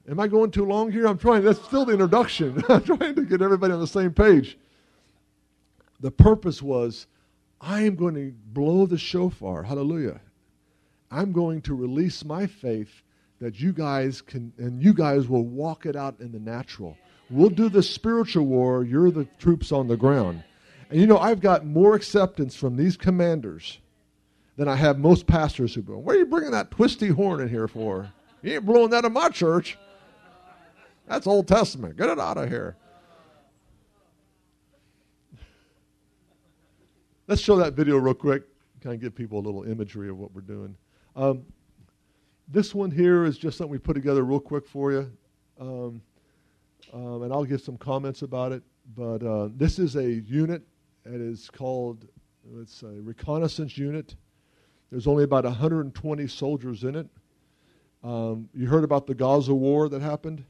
Am I going too long here? I'm trying. That's still the introduction. I'm trying to get everybody on the same page. The purpose was, I am going to blow the shofar. Hallelujah. I'm going to release my faith that you guys can, and you guys will walk it out in the natural. We'll do the spiritual war. You're the troops on the ground. And you know, I've got more acceptance from these commanders than I have most pastors who go, what are you bringing that twisty horn in here for? You ain't blowing that in my church. That's Old Testament. Get it out of here. Let's show that video real quick. Kind of give people a little imagery of what we're doing. Um, this one here is just something we put together real quick for you. Um, um, and I'll give some comments about it. But uh, this is a unit that is called, let's say, reconnaissance unit. There's only about one hundred twenty soldiers in it. Um, you heard about the Gaza war that happened?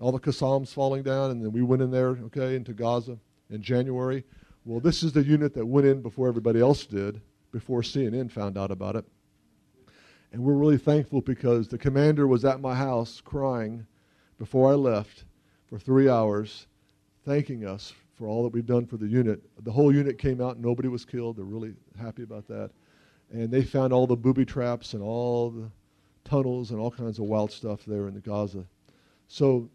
Yeah. All the Qassams falling down, and then we went in there, okay, into Gaza in January. Well, this is the unit that went in before everybody else did, before C N N found out about it. And we're really thankful because the commander was at my house crying before I left for three hours, thanking us for all that we've done for the unit. The whole unit came out. Nobody was killed. They're really happy about that. And they found all the booby traps and all the tunnels and all kinds of wild stuff there in the Gaza. So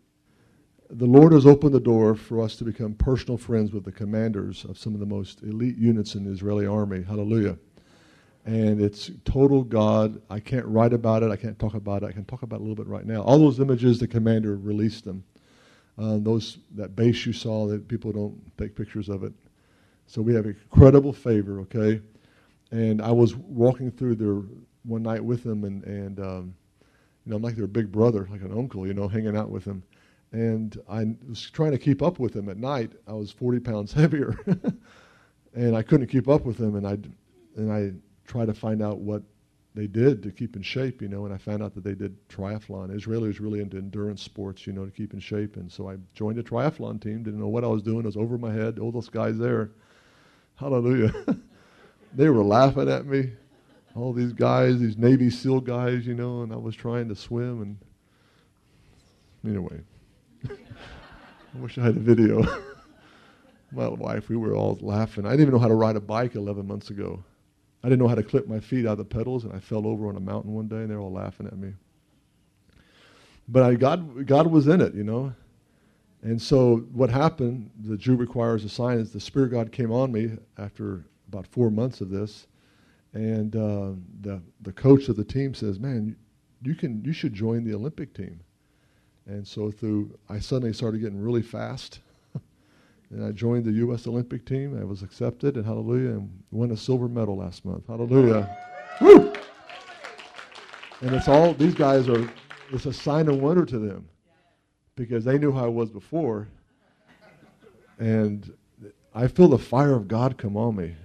the Lord has opened the door for us to become personal friends with the commanders of some of the most elite units in the Israeli army. Hallelujah. And it's total God. I can't write about it. I can't talk about it. I can talk about it a little bit right now. All those images, the commander released them. Uh, those that base you saw, that people don't take pictures of it. So we have incredible favor, okay? And I was walking through there one night with them, and, and um, you know, I'm like their big brother, like an uncle, you know, hanging out with them. And I was trying to keep up with them at night. I was forty pounds heavier, and I couldn't keep up with them. And I, and I tried to find out what they did to keep in shape, you know, and I found out that they did triathlon. Israeli was really into endurance sports, you know, to keep in shape. And so I joined a triathlon team, didn't know what I was doing. It was over my head. All those guys there, hallelujah. They were laughing at me. all these guys, these Navy SEAL guys, you know, and I was trying to swim. And anyway, I wish I had a video. My wife, we were all laughing. I didn't even know how to ride a bike eleven months ago. I didn't know how to clip my feet out of the pedals, and I fell over on a mountain one day, and they were all laughing at me. But I, God, God was in it, you know. And so what happened, the Jew requires a sign, is the Spirit of God came on me after about four months of this, and uh, the the coach of the team says, man, you can you should join the Olympic team. And so through, I suddenly started getting really fast, and I joined the U S Olympic team. I was accepted, and hallelujah, and won a silver medal last month. Hallelujah. Woo! And it's all, these guys are, it's a sign of wonder to them, because they knew how I was before. And I feel the fire of God come on me.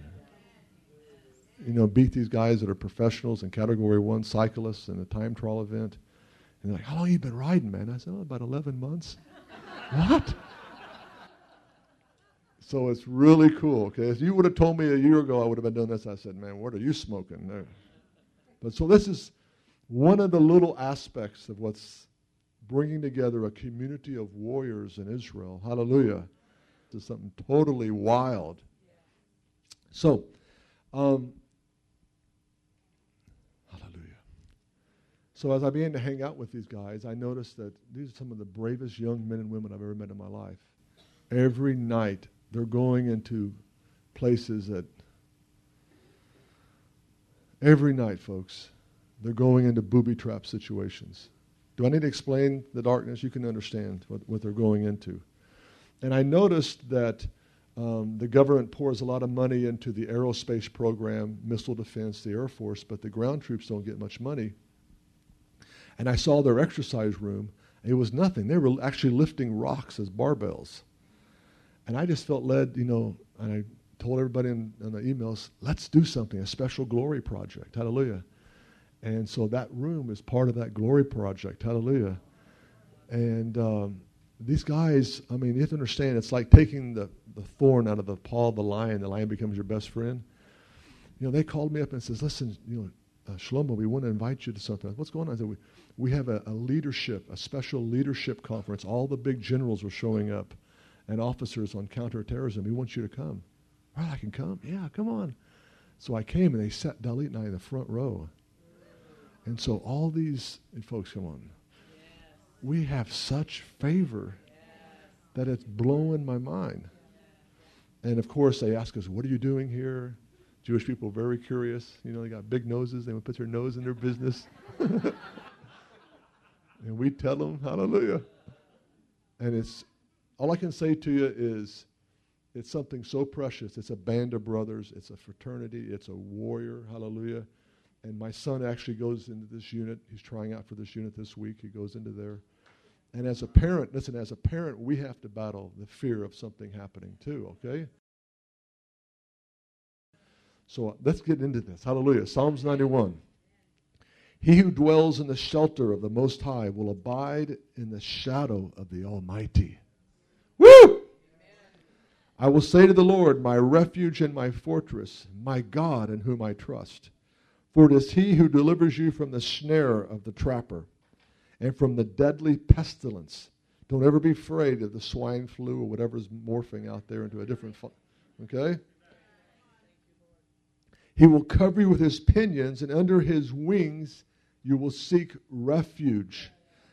You know, beat these guys that are professionals and Category one cyclists in a time trial event. And they're like, how long have you been riding, man? I said, oh, about eleven months. What? So it's really cool. Okay, if you would have told me a year ago I would have been doing this, I said, man, what are you smoking? No. But so this is one of the little aspects of what's bringing together a community of warriors in Israel. Hallelujah. This is something totally wild. So, um, hallelujah. So as I began to hang out with these guys, I noticed that these are some of the bravest young men and women I've ever met in my life. Every night they're going into places that, every night, folks, they're going into booby trap situations. Do I need to explain the darkness? You can understand what, what they're going into. And I noticed that um, the government pours a lot of money into the aerospace program, missile defense, the Air Force, but the ground troops don't get much money. And I saw their exercise room. It was nothing. They were actually lifting rocks as barbells. And I just felt led, you know, and I told everybody in, in the emails, let's do something, a special glory project. Hallelujah. And so that room is part of that glory project. Hallelujah. And um, these guys, I mean, you have to understand, it's like taking the, the thorn out of the paw of the lion. The lion becomes your best friend. You know, they called me up and says, listen, you know, Uh, Shlomo, we want to invite you to something. What's going on? I said, we, we have a, a leadership, a special leadership conference. All the big generals were showing up and officers on counterterrorism. We want you to come. Well, I can come? Yeah, come on. So I came, and they sat Dalit and I in the front row. And so all these, and folks, come on. Yes. We have such favor yes. that it's blowing my mind. Yes. And, of course, they ask us, what are you doing here? Jewish people are very curious. You know, they got big noses. They would put their nose in their business. And we tell them, hallelujah. And it's, all I can say to you is, it's something so precious. It's a band of brothers. It's a fraternity. It's a warrior, hallelujah. And my son actually goes into this unit. He's trying out for this unit this week. He goes into there. And as a parent, listen, as a parent, we have to battle the fear of something happening too, okay? So let's get into this. Hallelujah. Psalms ninety-one. He who dwells in the shelter of the Most High will abide in the shadow of the Almighty. Woo! Amen. I will say to the Lord, my refuge and my fortress, my God in whom I trust. For it is he who delivers you from the snare of the trapper and from the deadly pestilence. Don't ever be afraid of the swine flu or whatever's morphing out there into a different... Fu- okay? He will cover you with his pinions, and under his wings you will seek refuge.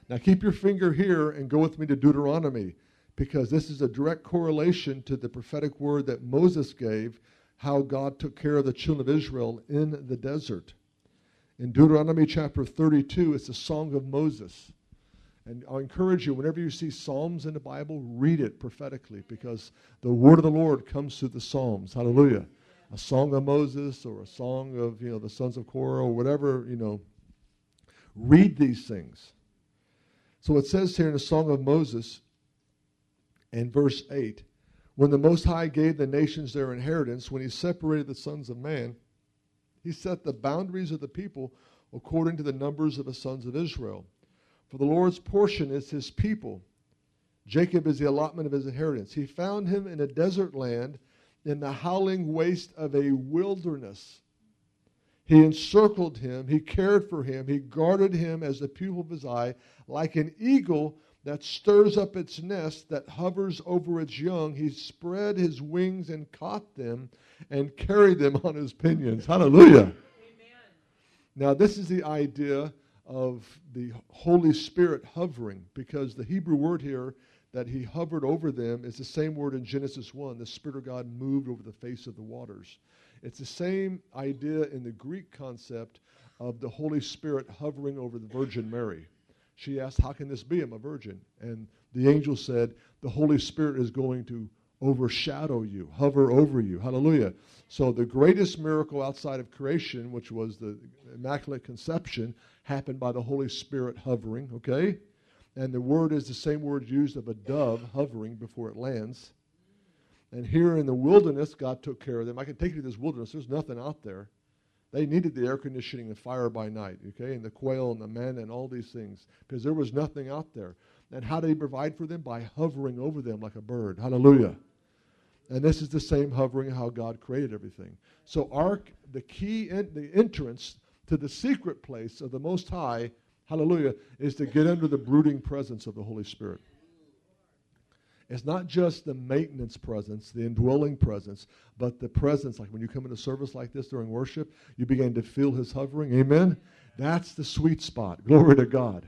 Now keep your finger here and go with me to Deuteronomy, because this is a direct correlation to the prophetic word that Moses gave, how God took care of the children of Israel in the desert. In Deuteronomy chapter thirty-two, it's the Song of Moses. And I'll encourage you, whenever you see Psalms in the Bible, read it prophetically, because the word of the Lord comes through the Psalms. Hallelujah. A song of Moses or a song of, you know, the sons of Korah or whatever, you know, read these things. So it says here in the Song of Moses in verse eight, when the Most High gave the nations their inheritance, when he separated the sons of man, he set the boundaries of the people according to the numbers of the sons of Israel. For the Lord's portion is his people. Jacob is the allotment of his inheritance. He found him in a desert land, in the howling waste of a wilderness. He encircled him. He cared for him. He guarded him as the pupil of his eye, like an eagle that stirs up its nest, that hovers over its young. He spread his wings and caught them and carried them on his pinions. Hallelujah. Amen. Now, this is the idea of the Holy Spirit hovering, because the Hebrew word here that he hovered over them is the same word in Genesis one. The Spirit of God moved over the face of the waters. It's the same idea in the Greek concept of the Holy Spirit hovering over the Virgin Mary. She asked, how can this be? I'm a virgin. And the angel said, the Holy Spirit is going to overshadow you, hover over you. Hallelujah. So the greatest miracle outside of creation, which was the Immaculate Conception, happened by the Holy Spirit hovering, okay? And the word is the same word used of a dove hovering before it lands. And here in the wilderness, God took care of them. I can take you to this wilderness. There's nothing out there. They needed the air conditioning and fire by night, okay, and the quail and the manna and all these things, because there was nothing out there. And how did he provide for them? By hovering over them like a bird. Hallelujah. And this is the same hovering how God created everything. So our, the key, in, the entrance to the secret place of the Most High, hallelujah, is to get under the brooding presence of the Holy Spirit. It's not just the maintenance presence, the indwelling presence, but the presence. Like when you come into service like this during worship, you begin to feel his hovering. Amen? That's the sweet spot. Glory to God.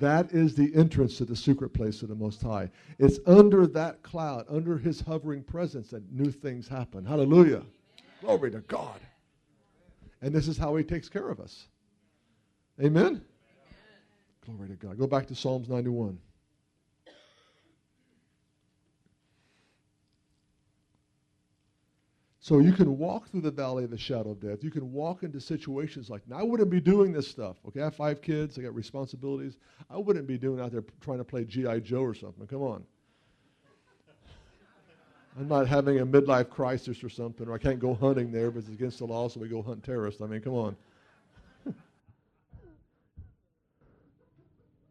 That is the entrance to the secret place of the Most High. It's under that cloud, under his hovering presence, that new things happen. Hallelujah. Glory to God. And this is how he takes care of us. Amen? Glory to God. Go back to Psalms ninety-one. So you can walk through the valley of the shadow of death. You can walk into situations like, now I wouldn't be doing this stuff. Okay, I have five kids. I got responsibilities. I wouldn't be doing out there trying to play G I Joe or something. Come on. I'm not having a midlife crisis or something, or I can't go hunting there because it's against the law, so we go hunt terrorists. I mean, come on.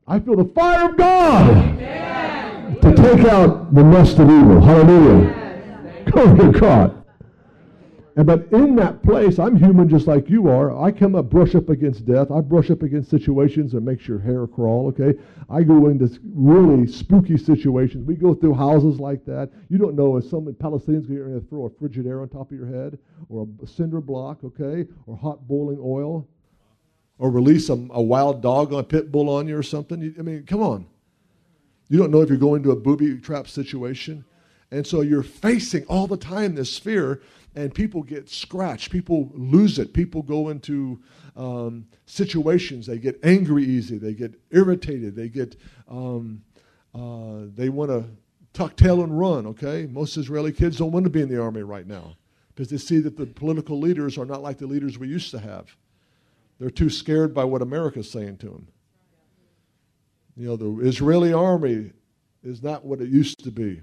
I feel the fire of God Amen. To take out the nest of evil. Hallelujah. Glory to God. And but in that place, I'm human just like you are. I come up, brush up against death. I brush up against situations that makes your hair crawl, okay? I go into really spooky situations. We go through houses like that. You don't know if some Palestinians are going to throw a Frigidaire on top of your head or a cinder block, okay, or hot boiling oil or release a, a wild dog, on a pit bull on you or something. You, I mean, come on. You don't know if you're going to a booby trap situation. And so you're facing all the time this fear, and people get scratched. People lose it. People go into um, situations. They get angry easy. They get irritated. They get um, uh, they want to tuck tail and run, okay? Most Israeli kids don't want to be in the army right now because they see that the political leaders are not like the leaders we used to have. They're too scared by what America's saying to them. You know, the Israeli army is not what it used to be.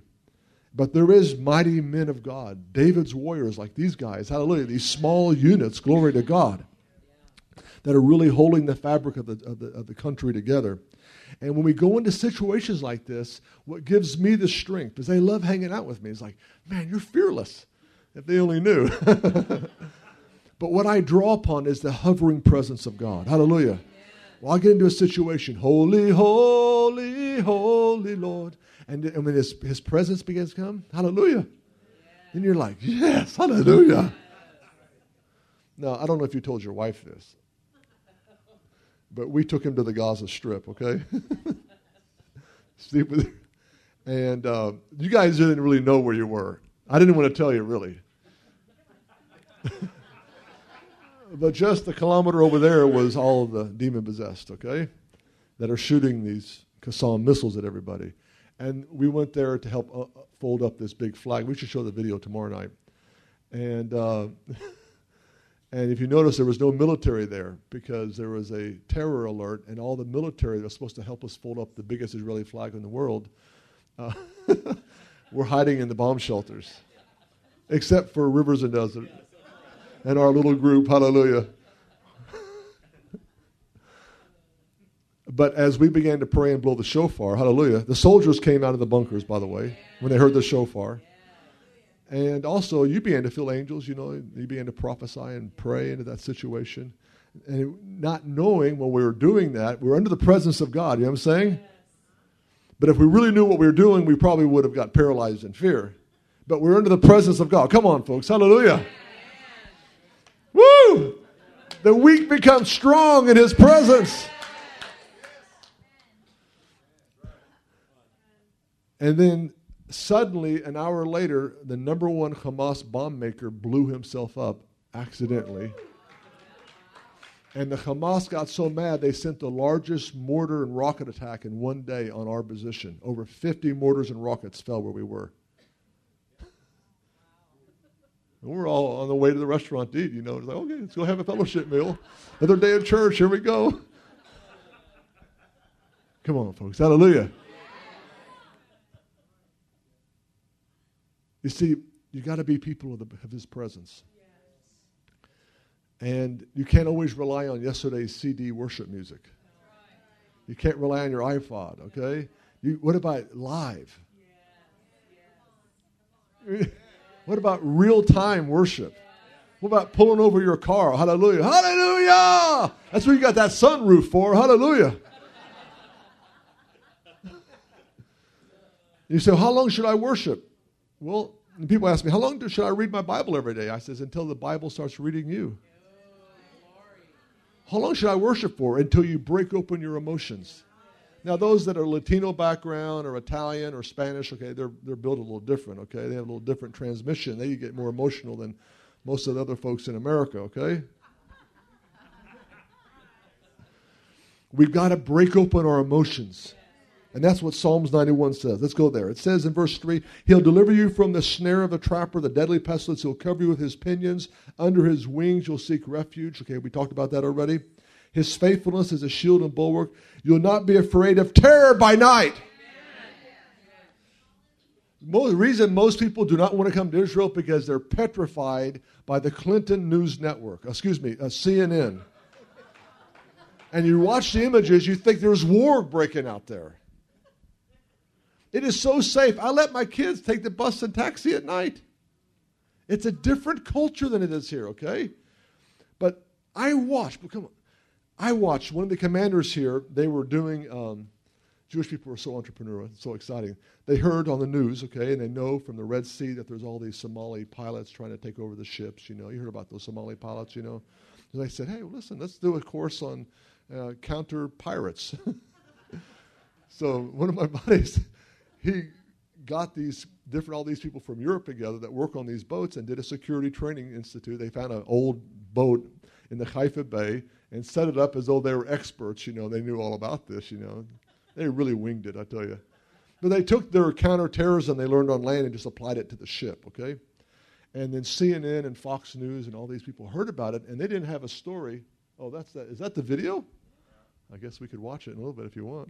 But there is mighty men of God, David's warriors like these guys, hallelujah, these small units, glory to God, that are really holding the fabric of the, of the, of the country together. And when we go into situations like this, what gives me the strength is they love hanging out with me. It's like, man, you're fearless, if they only knew. But what I draw upon is the hovering presence of God, hallelujah. Well, I get into a situation, holy, holy, holy Lord. And, and when his, his presence begins to come, hallelujah. Yeah. Then you're like, yes, hallelujah. Now, I don't know if you told your wife this, but we took him to the Gaza Strip, okay? Sleep with her. And uh, you guys didn't really know where you were. I didn't want to tell you, really. But just the kilometer over there was all of the demon-possessed, okay, that are shooting these Qassam missiles at everybody. And we went there to help uh, fold up this big flag. We should show the video tomorrow night. And uh, and if you notice, there was no military there because there was a terror alert, and all the military that was supposed to help us fold up the biggest Israeli flag in the world uh, were hiding in the bomb shelters, except for Rivers and Desert and our little group, hallelujah. But as we began to pray and blow the shofar, hallelujah, the soldiers came out of the bunkers, by the way, when they heard the shofar. And also, you began to feel angels, you know, you began to prophesy and pray into that situation. And it, not knowing when we were doing that, we were under the presence of God, you know what I'm saying? Yes. But if we really knew what we were doing, we probably would have got paralyzed in fear. But we're under the presence of God. Come on, folks. Hallelujah. Yes. Woo! The weak become strong in His presence. Yes. And then suddenly, an hour later, the number one Hamas bomb maker blew himself up accidentally. And the Hamas got so mad, they sent the largest mortar and rocket attack in one day on our position. Over fifty mortars and rockets fell where we were. And we're all on the way to the restaurant to eat, you know. It's like, okay, let's go have a fellowship meal. Another day of church, here we go. Come on, folks. Hallelujah. You see, you got to be people of, the, of His presence. Yes. And you can't always rely on yesterday's C D worship music. Right. You can't rely on your iPod, okay? You, what about live? Yeah. Yeah. What about real-time worship? Yeah. What about pulling over your car? Hallelujah. Hallelujah! That's what you got that sunroof for. Hallelujah. You say, how long should I worship? Well, people ask me, how long do, should I read my Bible every day? I says, until the Bible starts reading you. How long should I worship for? Until you break open your emotions. Now, those that are Latino background or Italian or Spanish, okay, they're they're built a little different, okay? They have a little different transmission. They get more emotional than most of the other folks in America, okay? We've got to break open our emotions. And that's what Psalms ninety-one says. Let's go there. It says in verse three, He'll deliver you from the snare of the trapper, the deadly pestilence. He'll cover you with His pinions. Under His wings you'll seek refuge. Okay, we talked about that already. His faithfulness is a shield and bulwark. You'll not be afraid of terror by night. The reason most people do not want to come to Israel because they're petrified by the Clinton News Network. Excuse me, uh, C N N. And you watch the images, you think there's war breaking out there. It is so safe. I let my kids take the bus and taxi at night. It's a different culture than it is here, okay? But I watched, come on, I watched one of the commanders here. They were doing, um, Jewish people were so entrepreneurial, so exciting. They heard on the news, okay, and they know from the Red Sea that there's all these Somali pilots trying to take over the ships, you know. You heard about those Somali pilots, you know. And they said, hey, well, listen, let's do a course on uh, counter pirates. So one of my buddies, he got these different, all these people from Europe together that work on these boats and did a security training institute. They found an old boat in the Haifa Bay and set it up as though they were experts, you know. They knew all about this, you know. They really winged it, I tell you. But they took their counterterrorism they learned on land and just applied it to the ship, okay? And then C N N and Fox News and all these people heard about it, and they didn't have a story. Oh, that's that. Is that the video? I guess we could watch it in a little bit if you want.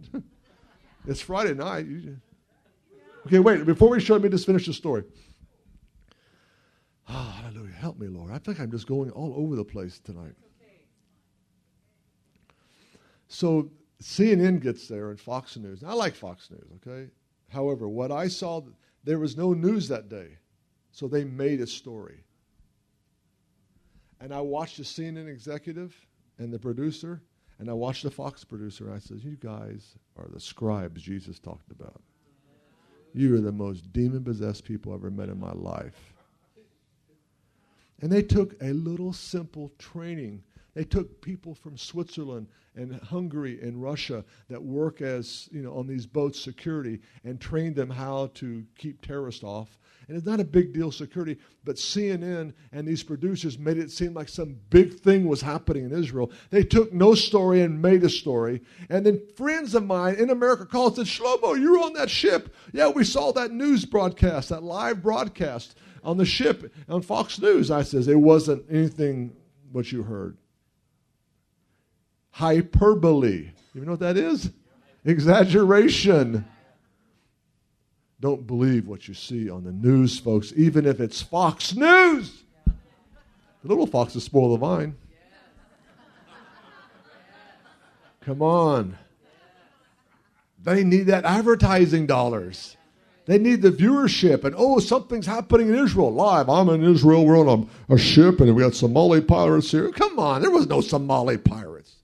It's Friday night. You just, okay, wait, before we show, let me just finish the story. Oh, hallelujah. Help me, Lord. I think I'm just going all over the place tonight. So C N N gets there and Fox News. I like Fox News, okay? However, what I saw, there was no news that day. So they made a story. And I watched the C N N executive and the producer, and I watched the Fox producer, and I said, you guys are the scribes Jesus talked about. You are the most demon-possessed people I've ever met in my life. And they took a little simple training. They took people from Switzerland and Hungary and Russia that work as, you know, on these boats security and trained them how to keep terrorists off. And it's not a big deal security, but C N N and these producers made it seem like some big thing was happening in Israel. They took no story and made a story. And then friends of mine in America called and said, Shlomo, you were on that ship. Yeah, we saw that news broadcast, that live broadcast on the ship on Fox News. I says, it wasn't anything what you heard. Hyperbole. You know what that is? Exaggeration. Don't believe what you see on the news, folks, even if it's Fox News. The little foxes spoil the vine. Come on. They need that advertising dollars. They need the viewership. And, oh, something's happening in Israel. Live, I'm in Israel. We're on a, a ship, and we got Somali pirates here. Come on, there was no Somali pirates.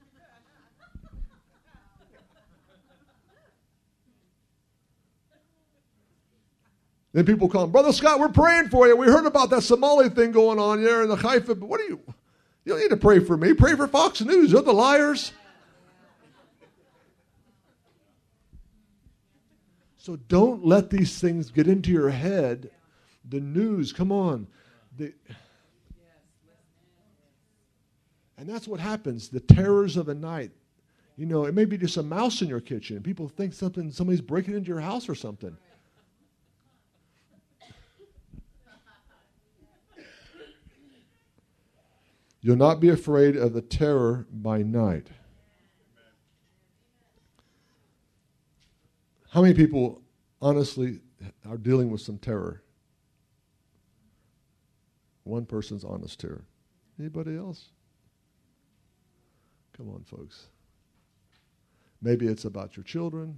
Then people come, Brother Scott, we're praying for you. We heard about that Somali thing going on there in the Haifa. But what are you? You don't need to pray for me. Pray for Fox News. They're the liars. So don't let these things get into your head. The news, come on. The, and that's what happens, the terrors of the night. You know, it may be just a mouse in your kitchen. People think something, somebody's breaking into your house or something. You'll not be afraid of the terror by night. How many people, honestly, are dealing with some terror? One person's honest terror. Anybody else? Come on, folks. Maybe it's about your children.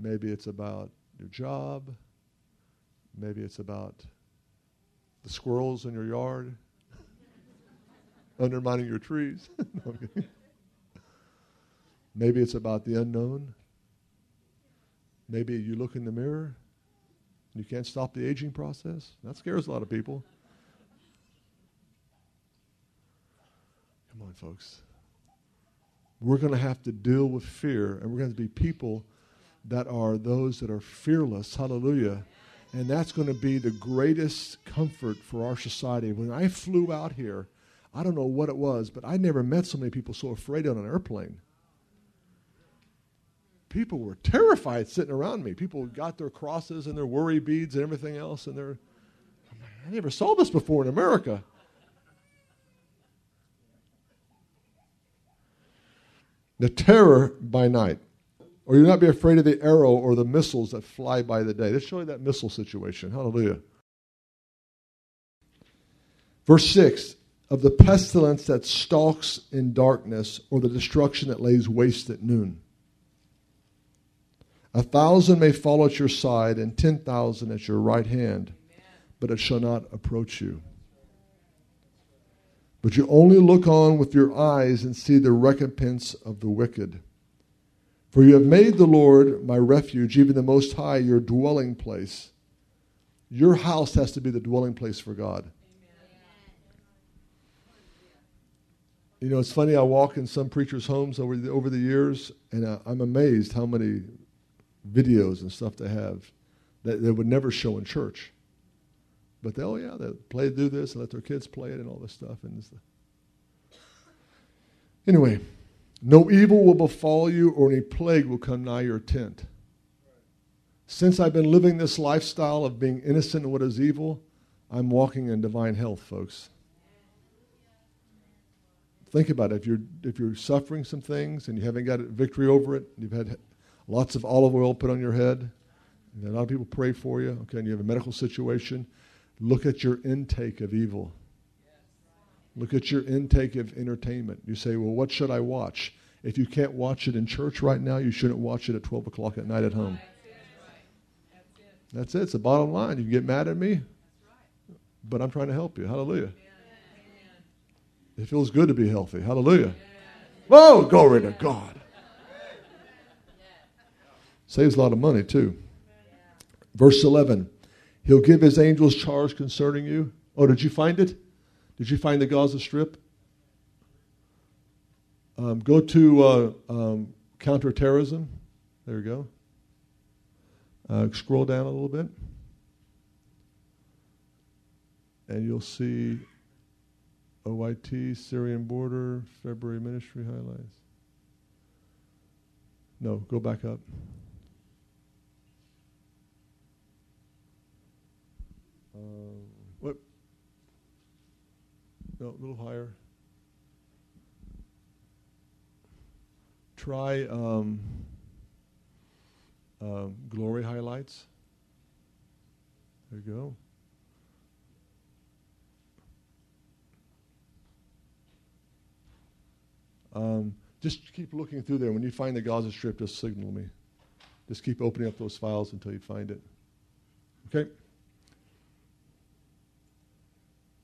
Maybe it's about your job. Maybe it's about the squirrels in your yard undermining your trees. Maybe it's about the unknown. Maybe you look in the mirror and you can't stop the aging process. That scares a lot of people. Come on, folks. We're going to have to deal with fear, and we're going to be people that are those that are fearless. Hallelujah. And that's going to be the greatest comfort for our society. When I flew out here, I don't know what it was, but I never met so many people so afraid on an airplane. People were terrified sitting around me. People got their crosses and their worry beads and everything else. And they're, I'm like, I never saw this before in America. The terror by night. Or you'll not be afraid of the arrow or the missiles that fly by the day. Let's show you that missile situation. Hallelujah. Verse six. Of the pestilence that stalks in darkness, or the destruction that lays waste at noon. A thousand may fall at your side and ten thousand at your right hand, but it shall not approach you. But you only look on with your eyes and see the recompense of the wicked. For you have made the Lord my refuge, even the Most High, your dwelling place. Your house has to be the dwelling place for God. You know, it's funny, I walk in some preachers' homes over the, over the years, and I, I'm amazed how many videos and stuff they have that they would never show in church. But they, oh yeah, they play, do this, and let their kids play it and all this stuff. And this. Anyway, no evil will befall you or any plague will come nigh your tent. Since I've been living this lifestyle of being innocent in what is evil, I'm walking in divine health, folks. Think about it. If you're, if you're suffering some things and you haven't got a victory over it, you've had lots of olive oil put on your head, and a lot of people pray for you, okay, and you have a medical situation, look at your intake of evil. Look at your intake of entertainment. You say, well, what should I watch? If you can't watch it in church right now, you shouldn't watch it at twelve o'clock at night at home. That's it. It's the bottom line. You can get mad at me, but I'm trying to help you. Hallelujah. It feels good to be healthy. Hallelujah. Whoa, glory to God. Saves a lot of money, too. Verse eleven. He'll give his angels charge concerning you. Oh, did you find it? Did you find the Gaza Strip? Um, go to uh, um, counterterrorism. There you go. Uh, scroll down a little bit. And you'll see O I T, Syrian border, February ministry highlights. No, go back up. Um, what? No, a little higher. Try um, uh, glory highlights. There you go. Um, just keep looking through there. When you find the Gaza Strip, just signal me. Just keep opening up those files until you find it. Okay?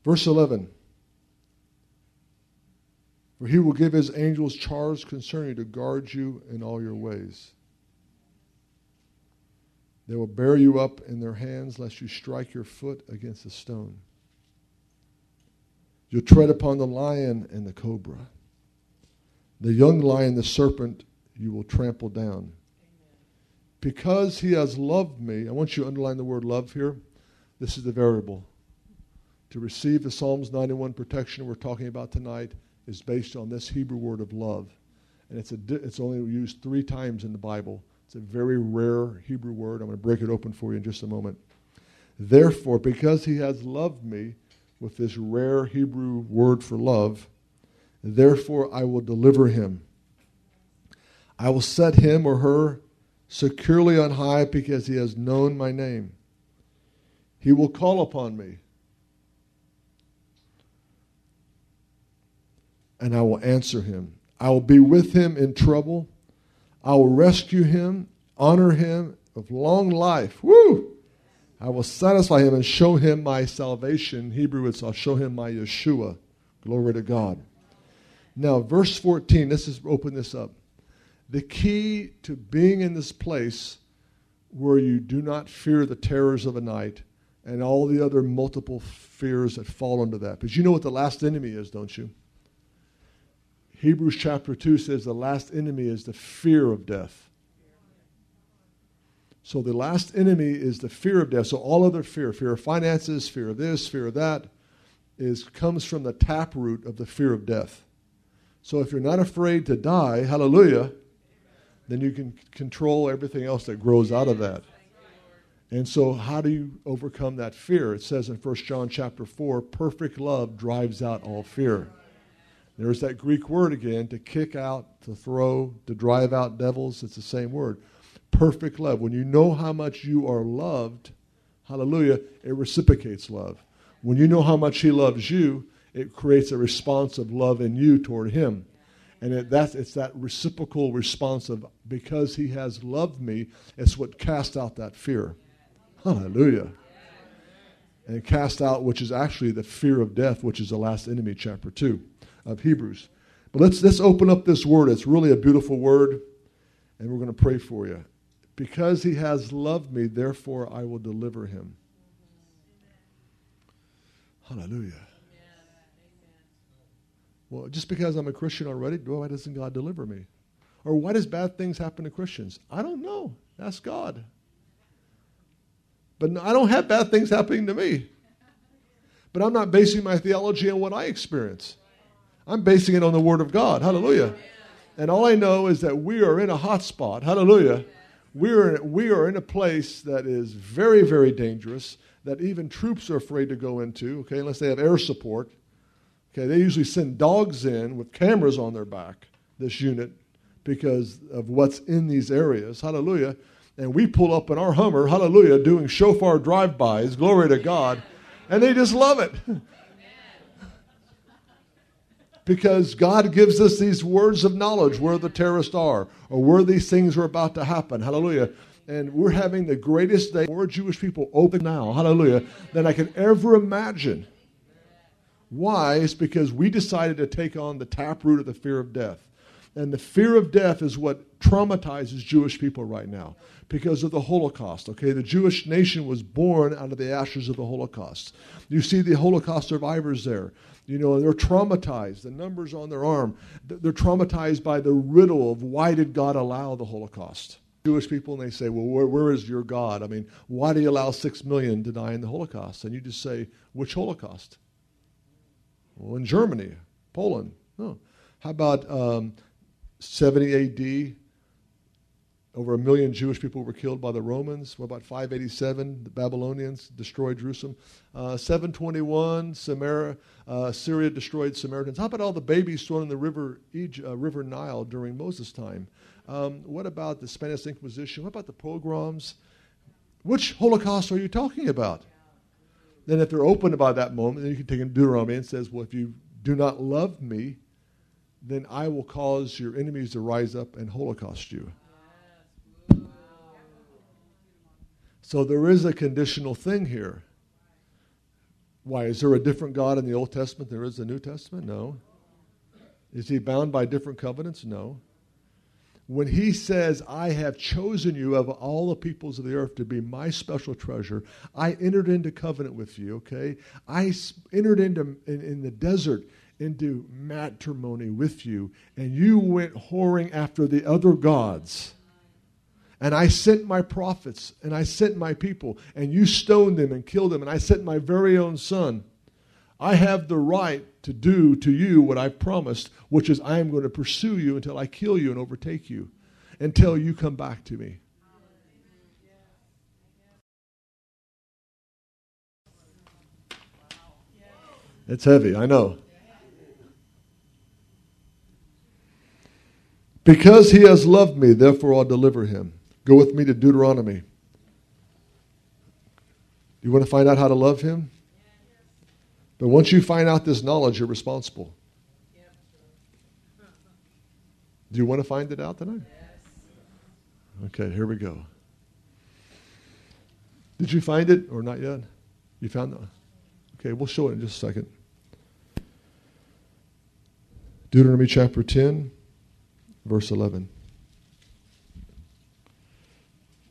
Verse eleven. For he will give his angels charge concerning to guard you in all your ways. They will bear you up in their hands, lest you strike your foot against a stone. You'll tread upon the lion and the cobra. The young lion, the serpent, you will trample down. Amen. Because he has loved me, I want you to underline the word love here. This is the variable. To receive the Psalms ninety-one protection we're talking about tonight is based on this Hebrew word of love. And it's a di- it's only used three times in the Bible. It's a very rare Hebrew word. I'm going to break it open for you in just a moment. Therefore, because he has loved me with this rare Hebrew word for love, therefore I will deliver him. I will set him or her securely on high because he has known my name. He will call upon me, and I will answer him. I will be with him in trouble. I will rescue him, honor him with long life. Woo! I will satisfy him and show him my salvation. In Hebrew, it's I'll show him my Yeshua. Glory to God. Now, verse fourteen, let's just open this up. The key to being in this place where you do not fear the terrors of the night and all the other multiple fears that fall under that. Because you know what the last enemy is, don't you? Hebrews chapter two says the last enemy is the fear of death. So the last enemy is the fear of death. So all other fear, fear of finances, fear of this, fear of that, is comes from the taproot of the fear of death. So if you're not afraid to die, hallelujah, then you can control everything else that grows out of that. And so how do you overcome that fear? It says in First John chapter four, perfect love drives out all fear. There's that Greek word again, to kick out, to throw, to drive out devils. It's the same word. Perfect love. When you know how much you are loved, hallelujah, it reciprocates love. When you know how much he loves you, it creates a response of love in you toward him. And it, that's, it's that reciprocal response of, because he has loved me, it's what casts out that fear. Hallelujah. And cast out, which is actually the fear of death, which is the last enemy, chapter two of Hebrews. But let's let's open up this word. It's really a beautiful word, and we're going to pray for you. Because he has loved me, therefore I will deliver him. Hallelujah. Well, just because I'm a Christian already, why doesn't God deliver me? Or why does bad things happen to Christians? I don't know. Ask God. But no, I don't have bad things happening to me. But I'm not basing my theology on what I experience. I'm basing it on the Word of God. Hallelujah. And all I know is that we are in a hot spot. Hallelujah. We are, we are in a place that is very, very dangerous, that even troops are afraid to go into, okay, unless they have air support. Okay, they usually send dogs in with cameras on their back, this unit, because of what's in these areas. Hallelujah. And we pull up in our Hummer, hallelujah, doing shofar drive-bys, glory to God, and they just love it. Because God gives us these words of knowledge where the terrorists are or where these things are about to happen. Hallelujah. And we're having the greatest day, more Jewish people open now, hallelujah, than I can ever imagine. Why? It's because we decided to take on the taproot of the fear of death. And the fear of death is what traumatizes Jewish people right now because of the Holocaust. Okay, the Jewish nation was born out of the ashes of the Holocaust. You see the Holocaust survivors there. You know, they're traumatized. The numbers on their arm, they're traumatized by the riddle of why did God allow the Holocaust? Jewish people, and they say, well, where, where is your God? I mean, why do you allow six million to die in the Holocaust? And you just say, which Holocaust? Well, in Germany, Poland. Oh. How about um, seventy A D? Over a million Jewish people were killed by the Romans. What about five eighty-seven? The Babylonians destroyed Jerusalem. Uh, seven twenty-one, Samaria, uh, Syria destroyed Samaritans. How about all the babies thrown in the river, Egypt, uh, River Nile during Moses' time? Um, what about the Spanish Inquisition? What about the pogroms? Which Holocaust are you talking about? Then if they're open about that moment, then you can take in Deuteronomy and says, well, if you do not love me, then I will cause your enemies to rise up and Holocaust you. So there is a conditional thing here. Why? Is there a different God in the Old Testament than there is in the New Testament? No. Is he bound by different covenants? No. When he says, I have chosen you of all the peoples of the earth to be my special treasure, I entered into covenant with you, okay? I entered into, in, in the desert, into matrimony with you, and you went whoring after the other gods. And I sent my prophets, and I sent my people, and you stoned them and killed them, and I sent my very own son. I have the right to do to you what I promised, which is I am going to pursue you until I kill you and overtake you, until you come back to me. It's heavy, I know. Because he has loved me, therefore I'll deliver him. Go with me to Deuteronomy. Do you want to find out how to love him? But once you find out this knowledge, you're responsible. Do you want to find it out tonight? Yes. Okay, here we go. Did you find it or not yet? You found it? Okay, we'll show it in just a second. Deuteronomy chapter ten, verse eleven.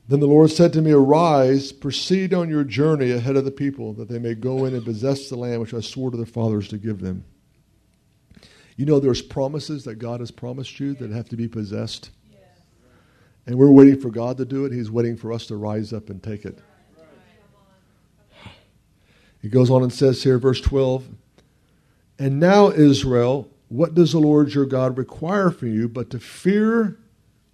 Then the Lord said to me, arise, proceed on your journey ahead of the people, that they may go in and possess the land which I swore to their fathers to give them. You know, there's promises that God has promised you that have to be possessed. And we're waiting for God to do it. He's waiting for us to rise up and take it. He goes on and says here, verse twelve, and now, Israel, what does the Lord your God require from you but to fear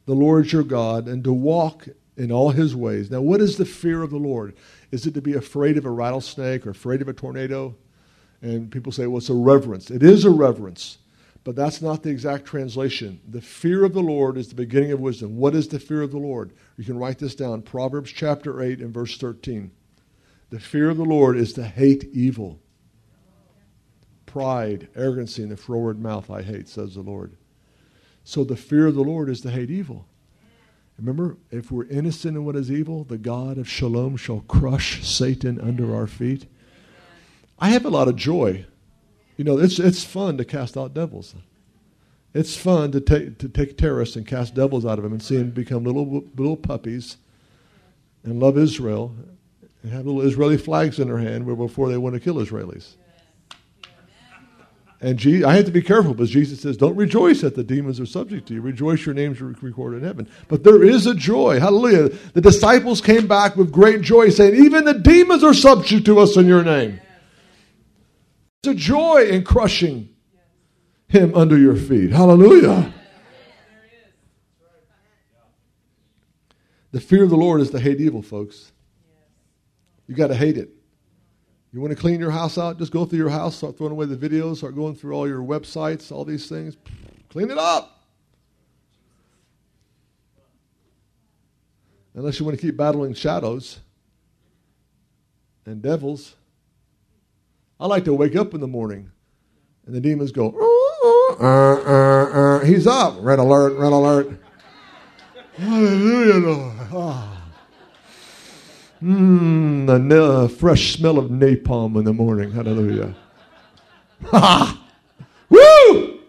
the Lord your God and to walk in all his ways? Now, what is the fear of the Lord? Is it to be afraid of a rattlesnake or afraid of a tornado? And people say, well, it's a reverence. It is a reverence, but that's not the exact translation. The fear of the Lord is the beginning of wisdom. What is the fear of the Lord? You can write this down. Proverbs chapter eight and verse thirteen. The fear of the Lord is to hate evil. Pride, arrogancy, and the froward mouth I hate, says the Lord. So the fear of the Lord is to hate evil. Remember, if we're innocent in what is evil, the God of Shalom shall crush Satan under our feet. I have a lot of joy. You know, it's it's fun to cast out devils. It's fun to take to take terrorists and cast devils out of them and see them become little little puppies and love Israel and have little Israeli flags in their hand where before they want to kill Israelis. And Je- I have to be careful because Jesus says, don't rejoice that the demons are subject to you. Rejoice your names are recorded in heaven. But there is a joy. Hallelujah. The disciples came back with great joy saying, even the demons are subject to us in your name. There's a joy in crushing him under your feet. Hallelujah. The fear of the Lord is to hate evil, folks. You got to hate it. You want to clean your house out? Just go through your house, start throwing away the videos, start going through all your websites, all these things. Clean it up. Unless you want to keep battling shadows and devils. I like to wake up in the morning and the demons go, uh, uh, uh. He's up. Red alert, red alert. Hallelujah, Lord. Oh. Mmm, the na- fresh smell of napalm in the morning. Hallelujah. Ha! Woo!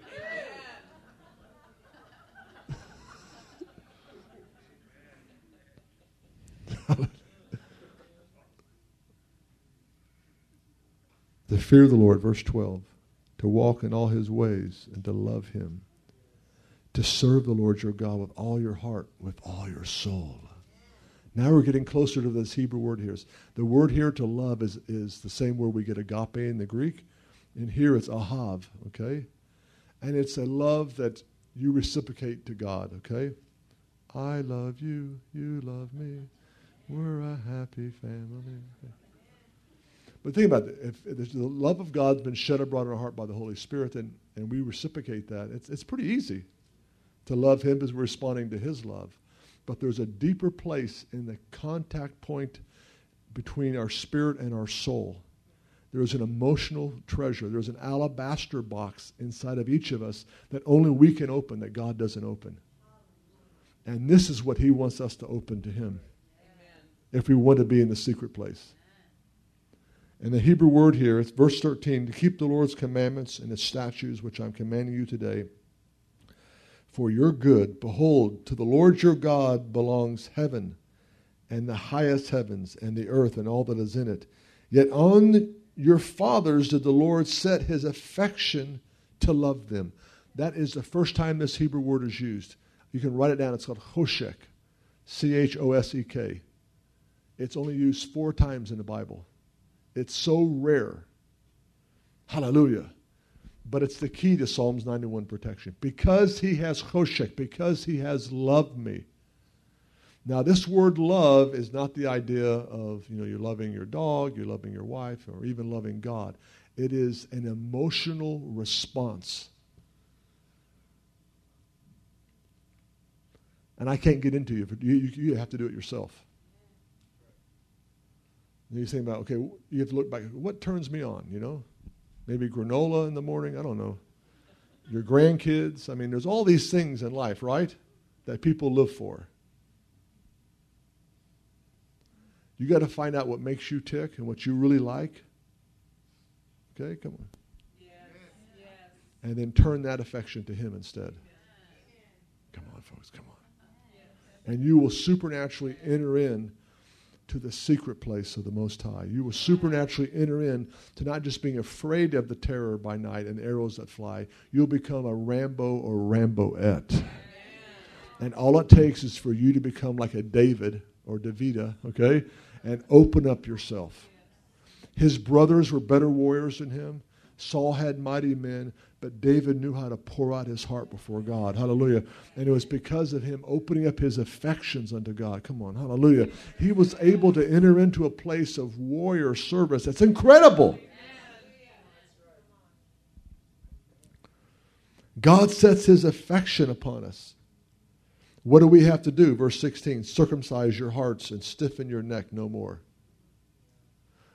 The fear of the Lord, verse twelve, to walk in all his ways and to love him, to serve the Lord your God with all your heart, with all your soul. Now we're getting closer to this Hebrew word here. The word here to love is, is the same word we get agape in the Greek. And here it's ahav, okay? And it's a love that you reciprocate to God, okay? I love you, you love me, we're a happy family. But think about it. If, if the love of God's been shed abroad in our heart by the Holy Spirit, then, and we reciprocate that, it's, it's pretty easy to love him because we're responding to his love. But there's a deeper place in the contact point between our spirit and our soul. There's an emotional treasure. There's an alabaster box inside of each of us that only we can open, that God doesn't open. And this is what he wants us to open to him. Amen. if we want to be in the secret place. And the Hebrew word here, it's verse thirteen, to keep the Lord's commandments and his statutes, which I'm commanding you today, for your good. Behold, to the Lord your God belongs heaven and the highest heavens and the earth and all that is in it. Yet on your fathers did the Lord set his affection to love them. That is the first time this Hebrew word is used. You can write it down. It's called choshek, C H O S E K. It's only used four times in the Bible. It's so rare. Hallelujah. But it's the key to Psalms ninety-one protection. Because he has choshek, because he has loved me. Now, this word love is not the idea of, you know, you're loving your dog, you're loving your wife, or even loving God. It is an emotional response. And I can't get into you. You, you, you have to do it yourself. And you think about, okay, you have to look back. What turns me on, you know? Maybe granola in the morning, I don't know. Your grandkids. I mean, there's all these things in life, right, that people live for. You got to find out what makes you tick and what you really like. Okay, come on. Yes. Yes. And then turn that affection to him instead. Yes. Come on, folks, come on. Yes. And you will supernaturally enter in to the secret place of the Most High. You will supernaturally enter in to not just being afraid of the terror by night and arrows that fly. You'll become a Rambo or Ramboette. Yes. And all it takes is for you to become like a David or Davida, okay? And open up yourself. His brothers were better warriors than him. Saul had mighty men, but David knew how to pour out his heart before God. Hallelujah. And it was because of him opening up his affections unto God. Come on, hallelujah. He was able to enter into a place of warrior service. That's incredible. God sets his affection upon us. What do we have to do? Verse sixteen, circumcise your hearts and stiffen your neck no more.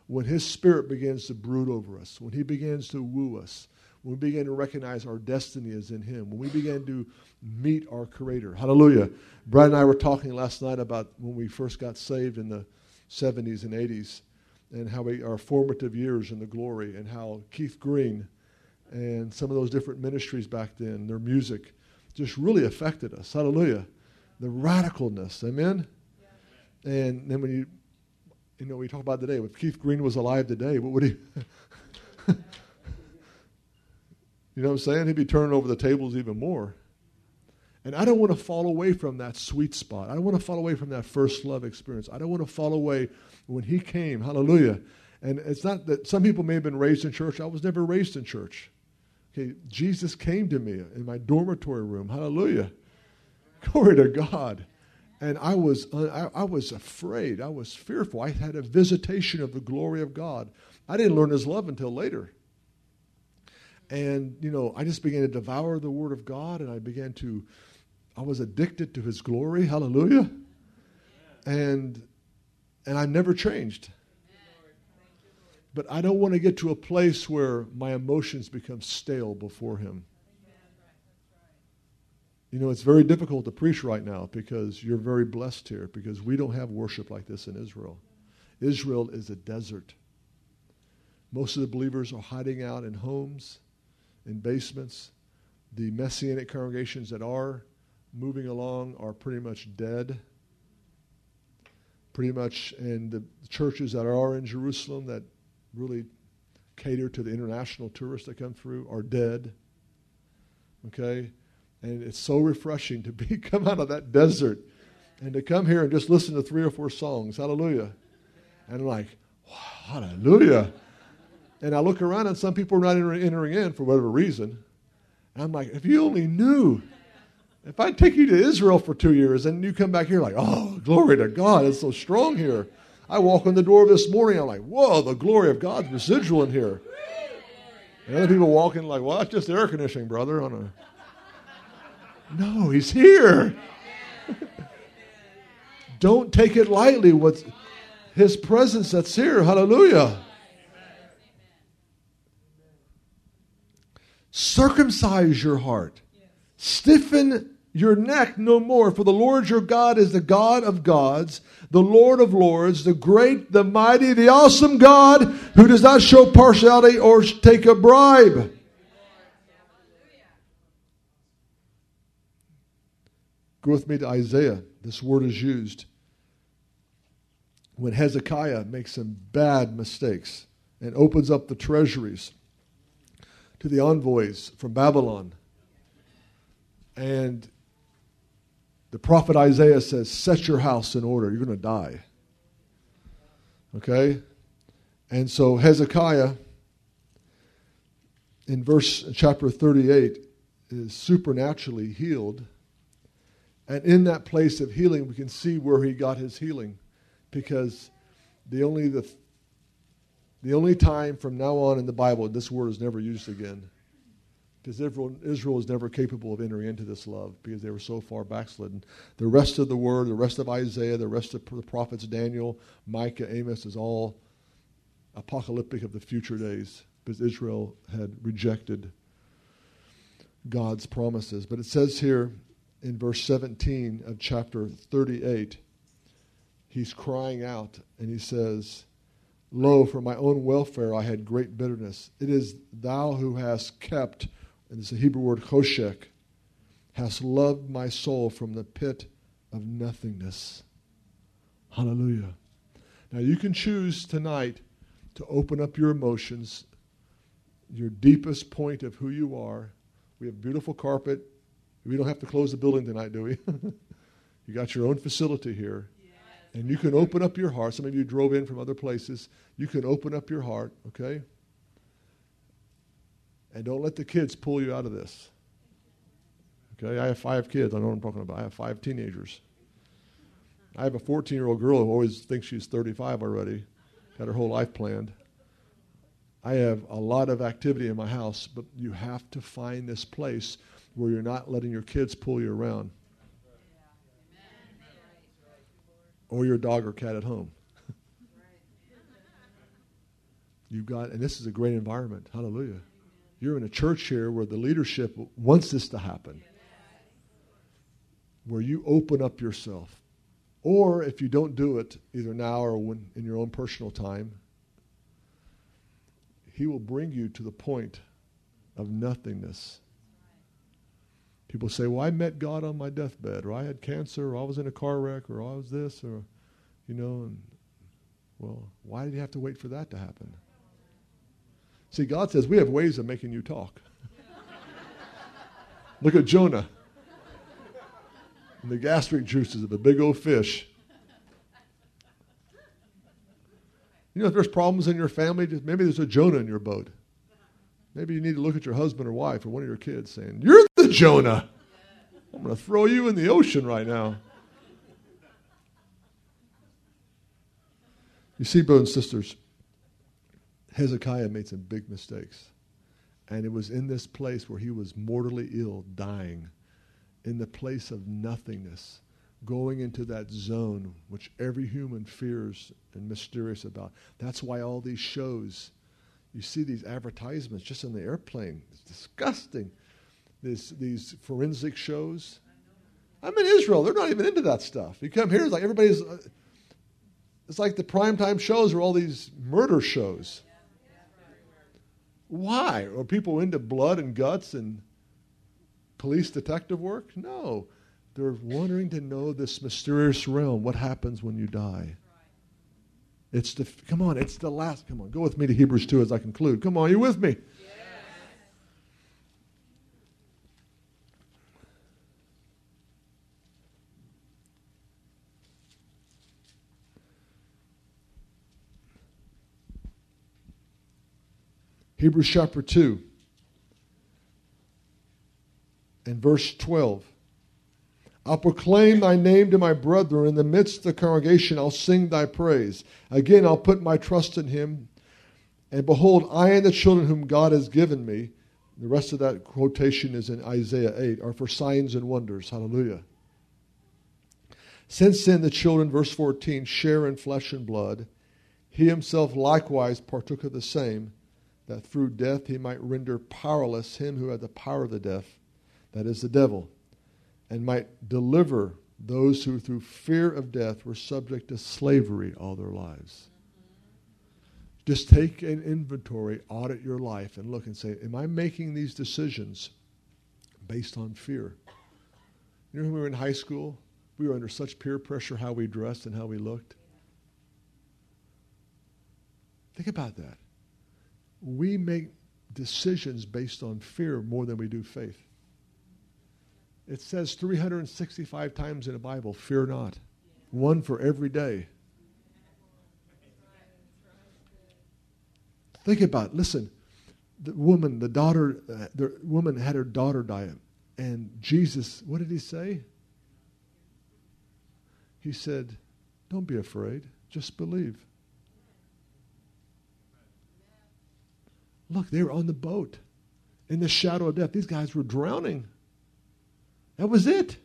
When his spirit begins to brood over us, when he begins to woo us, when we begin to recognize our destiny is in him, when we begin to meet our creator. Hallelujah. Brad and I were talking last night about when we first got saved in the seventies and eighties and how we, our formative years in the glory, and how Keith Green and some of those different ministries back then, their music, just really affected us. Hallelujah. The radicalness. Amen? Yeah. And then when you, you know, we talk about today, if Keith Green was alive today, what would he, you know what I'm saying? He'd be turning over the tables even more. And I don't want to fall away from that sweet spot. I don't want to fall away from that first love experience. I don't want to fall away when he came. Hallelujah. And it's not that some people may have been raised in church. I was never raised in church. Okay, Jesus came to me in my dormitory room. Hallelujah. Glory to God. And I was I, I was afraid. I was fearful. I had a visitation of the glory of God. I didn't learn his love until later. And, you know, I just began to devour the word of God, and I began to, I was addicted to his glory. Hallelujah. And, and I never changed. But I don't want to get to a place where my emotions become stale before him. You know, it's very difficult to preach right now because you're very blessed here, because we don't have worship like this in Israel. Israel is a desert. Most of the believers are hiding out in homes, in basements. The Messianic congregations that are moving along are pretty much dead. Pretty much, and the churches that are in Jerusalem that really cater to the international tourists that come through are dead. Okay? And it's so refreshing to be come out of that desert and to come here and just listen to three or four songs. Hallelujah. And I'm like, wow, hallelujah. And I look around and some people are not enter- entering in for whatever reason. And I'm like, if you only knew. If I take you to Israel for two years and you come back here like, oh, glory to God, it's so strong here. I walk in the door this morning, I'm like, whoa, the glory of God's residual in here. And other people walk in like, well, that's just air conditioning, brother. On a... No, he's here. Don't take it lightly with his presence that's here. Hallelujah. Circumcise your heart. Stiffen your neck no more, for the Lord your God is the God of gods, the Lord of lords, the great, the mighty, the awesome God, who does not show partiality or take a bribe. Go with me to Isaiah. This word is used when Hezekiah makes some bad mistakes and opens up the treasuries to the envoys from Babylon. And the prophet Isaiah says, set your house in order. You're going to die. Okay? And so Hezekiah, in verse chapter thirty-eight, is supernaturally healed. And in that place of healing, we can see where he got his healing. Because the only the the only time from now on in the Bible this word is never used again. Because Israel is never capable of entering into this love because they were so far backslidden. The rest of the word, the rest of Isaiah, the rest of the prophets, Daniel, Micah, Amos, is all apocalyptic of the future days because Israel had rejected God's promises. But it says here in verse seventeen of chapter thirty-eight, he's crying out and he says, lo, for my own welfare I had great bitterness. It is thou who hast kept, and it's a Hebrew word, choshek, hast loved my soul from the pit of nothingness. Hallelujah. Now you can choose tonight to open up your emotions, your deepest point of who you are. We have beautiful carpet. We don't have to close the building tonight, do we? You got your own facility here. Yes. And you can open up your heart. Some of you drove in from other places. You can open up your heart, okay? And don't let the kids pull you out of this. Okay, I have five kids. I know what I'm talking about. I have five teenagers. I have a fourteen-year-old girl who always thinks she's thirty-five already. Got her whole life planned. I have a lot of activity in my house, but you have to find this place where you're not letting your kids pull you around. Yeah. Or your dog or cat at home. You've got, and this is a great environment. Hallelujah. Amen. You're in a church here where the leadership wants this to happen. Amen. Where you open up yourself. Or if you don't do it, either now or when, in your own personal time, he will bring you to the point of nothingness. People say, well, I met God on my deathbed, or I had cancer, or I was in a car wreck, or I was this, or, you know, and, well, why did you have to wait for that to happen? See, God says, we have ways of making you talk. Look at Jonah. And the gastric juices of a big old fish. You know, if there's problems in your family, just maybe there's a Jonah in your boat. Maybe you need to look at your husband or wife or one of your kids saying, you're the Jonah. I'm going to throw you in the ocean right now. You see, brothers and sisters, Hezekiah made some big mistakes. And it was in this place where he was mortally ill, dying, in the place of nothingness, going into that zone which every human fears and mysterious about. That's why all these shows, you see these advertisements just in the airplane. It's disgusting. This, these forensic shows. I'm in Israel. They're not even into that stuff. You come here, it's like everybody's... Uh, it's like the primetime shows are all these murder shows. Why? Are people into blood and guts and police detective work? No. They're wanting to know this mysterious realm. What happens when you die? It's the, come on, it's the last, come on, go with me to Hebrews two as I conclude. Come on, are you with me? Yes. Hebrews chapter two and verse twelve. I'll proclaim thy name to my brethren. In the midst of the congregation, I'll sing thy praise. Again, I'll put my trust in him. And behold, I and the children whom God has given me, the rest of that quotation is in Isaiah eight, are for signs and wonders. Hallelujah. Since then, the children, verse fourteen, share in flesh and blood. He himself likewise partook of the same, that through death he might render powerless him who had the power of the death, that is the devil. and might deliver those who through fear of death were subject to slavery all their lives. Just take an inventory, audit your life, and look and say, am I making these decisions based on fear? You know, when we were in high school, we were under such peer pressure how we dressed and how we looked. Think about that. We make decisions based on fear more than we do faith. It says three hundred sixty-five times in the Bible, fear not. One for every day. Think about it. Listen, the woman, the daughter, uh, the woman had her daughter die, and Jesus, what did he say? He said, don't be afraid, just believe. Look, they were on the boat in the shadow of death. These guys were drowning. That was it.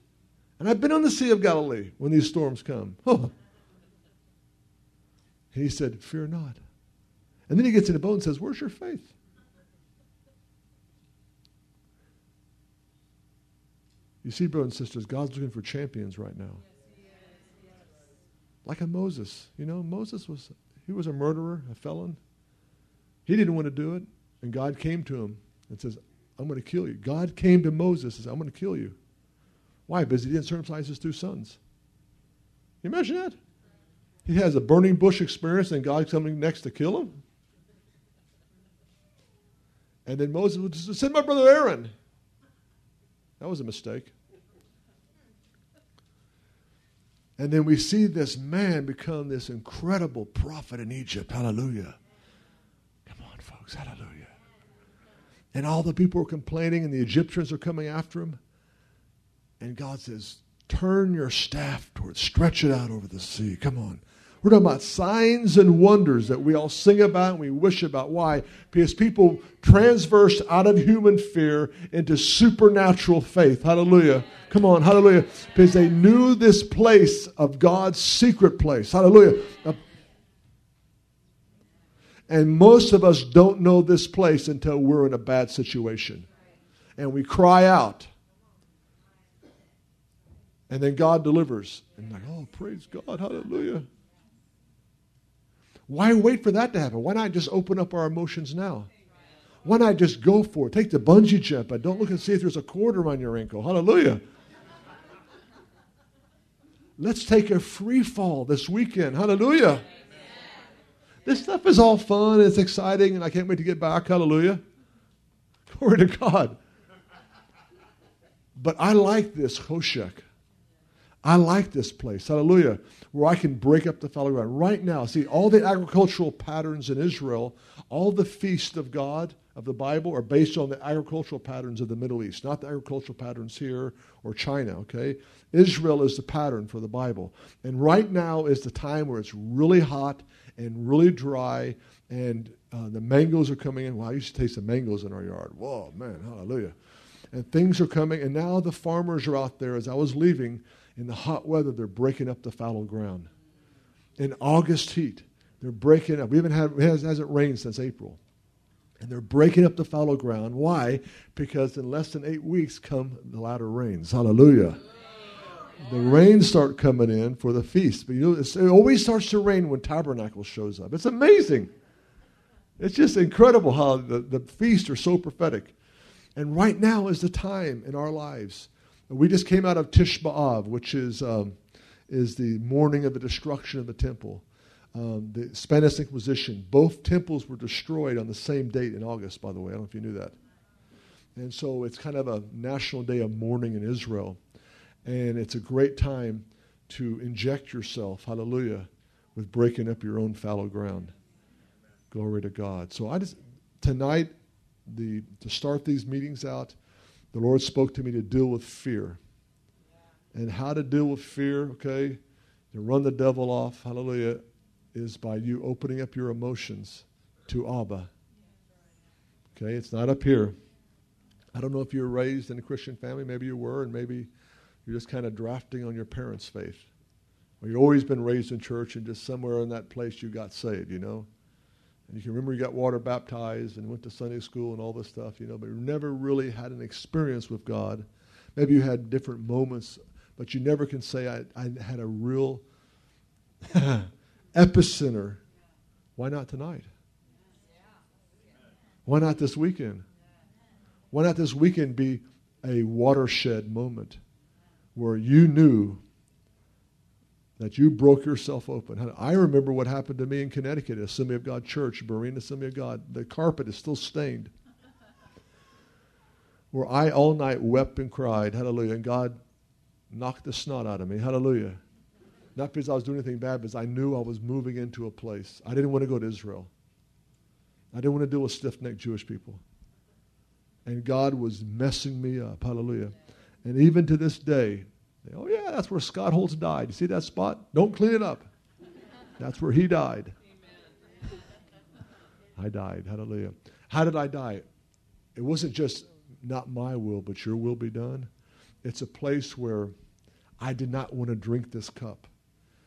And I've been on the Sea of Galilee when these storms come. Oh. And he said, fear not. And then he gets in a boat and says, where's your faith? You see, brothers and sisters, God's looking for champions right now. Like a Moses. You know, Moses was, he was a murderer, a felon. He didn't want to do it. And God came to him and says, I'm going to kill you. God came to Moses and says, I'm going to kill you. Why? Because he didn't circumcise his two sons. Can you imagine that? He has a burning bush experience and God's coming next to kill him. And then Moses would just send my brother Aaron. That was a mistake. And then we see this man become this incredible prophet in Egypt. Hallelujah. Come on, folks. Hallelujah. And all the people are complaining and the Egyptians are coming after him. And God says, turn your staff towards, stretch it out over the sea. Come on. We're talking about signs and wonders that we all sing about and we wish about. Why? Because people transverse out of human fear into supernatural faith. Hallelujah. Come on. Hallelujah. Because they knew this place of God's secret place. Hallelujah. And most of us don't know this place until we're in a bad situation. And we cry out. And then God delivers. And like, oh, praise God. Hallelujah. Why wait for that to happen? Why not just open up our emotions now? Why not just go for it? Take the bungee jump, but don't look and see if there's a quarter on your ankle. Hallelujah. Let's take a free fall this weekend. Hallelujah. Amen. This stuff is all fun, and it's exciting, and I can't wait to get back. Hallelujah. Glory to God. But I like this choshek. I like this place, hallelujah, where I can break up the fallow ground. Right now, see, all the agricultural patterns in Israel, all the feasts of God, of the Bible, are based on the agricultural patterns of the Middle East, not the agricultural patterns here or China, okay? Israel is the pattern for the Bible. And right now is the time where it's really hot and really dry, and uh, the mangoes are coming in. Wow, I used to taste the mangoes in our yard. Whoa, man, hallelujah. And things are coming, and now the farmers are out there. As I was leaving, in the hot weather, they're breaking up the fallow ground. In August heat, they're breaking up. We haven't had, it hasn't rained since April. And they're breaking up the fallow ground. Why? Because in less than eight weeks come the latter rains. Hallelujah. The rains start coming in for the feast. But you know, it always starts to rain when Tabernacle shows up. It's amazing. It's just incredible how the, the feasts are so prophetic. And right now is the time in our lives. We just came out of Tish B'Av, which is um, is the morning of the destruction of the temple. Um, the Spanish Inquisition. Both temples were destroyed on the same date in August, by the way. I don't know if you knew that. And so it's kind of a national day of mourning in Israel. And it's a great time to inject yourself, hallelujah, with breaking up your own fallow ground. Glory to God. So I just tonight, the to start these meetings out, the Lord spoke to me to deal with fear. Yeah. And how to deal with fear, okay, to run the devil off, hallelujah, is by you opening up your emotions to Abba. Okay, it's not up here. I don't know if you were raised in a Christian family. Maybe you were, and maybe you're just kind of drafting on your parents' faith. Or you've always been raised in church, and just somewhere in that place you got saved, you know. And you can remember you got water baptized and went to Sunday school and all this stuff, you know, but you never really had an experience with God. Maybe you had different moments, but you never can say, I, I had a real epicenter. Why not tonight? Why not this weekend? Why not this weekend be a watershed moment where you knew that you broke yourself open? I remember what happened to me in Connecticut at Assembly of God Church, Berean Assembly of God. The carpet is still stained. Where I all night wept and cried, hallelujah, and God knocked the snot out of me, hallelujah. Not because I was doing anything bad, because I knew I was moving into a place. I didn't want to go to Israel. I didn't want to deal with stiff-necked Jewish people. And God was messing me up, hallelujah. And even to this day, they, oh yeah, that's where Scott Holtz died. You see that spot? Don't clean it up. That's where he died. I died, hallelujah. How did I die? It wasn't just not my will, but your will be done. It's a place where I did not want to drink this cup.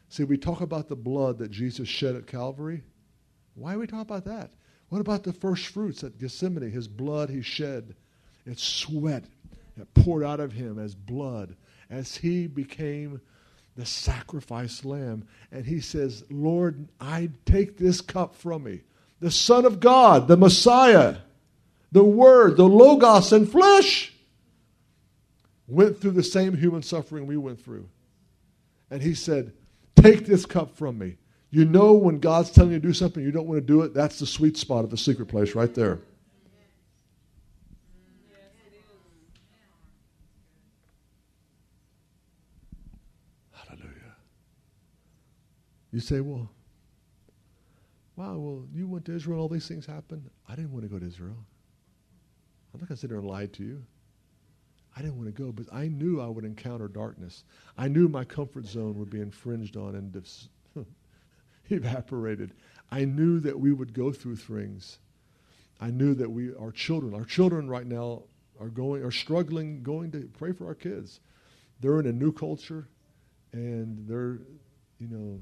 See, we talk about the blood that Jesus shed at Calvary. Why are we talking about that? What about the first fruits at Gethsemane? His blood he shed. It's sweat that poured out of him as blood as he became the sacrifice lamb. And he says, Lord, I take this cup from me. The Son of God, the Messiah, the Word, the Logos in flesh, went through the same human suffering we went through. And he said, take this cup from me. You know when God's telling you to do something, you don't want to do it, that's the sweet spot of the secret place right there. Hallelujah. You say, well, wow, well, you went to Israel, all these things happened. I didn't want to go to Israel. I'm not going to sit there and lie to you. I didn't want to go, but I knew I would encounter darkness. I knew my comfort zone would be infringed on and dis- evaporated. I knew that we would go through things. I knew that we, our children, our children right now are going, are struggling, going to pray for our kids. They're in a new culture, and they're, you know,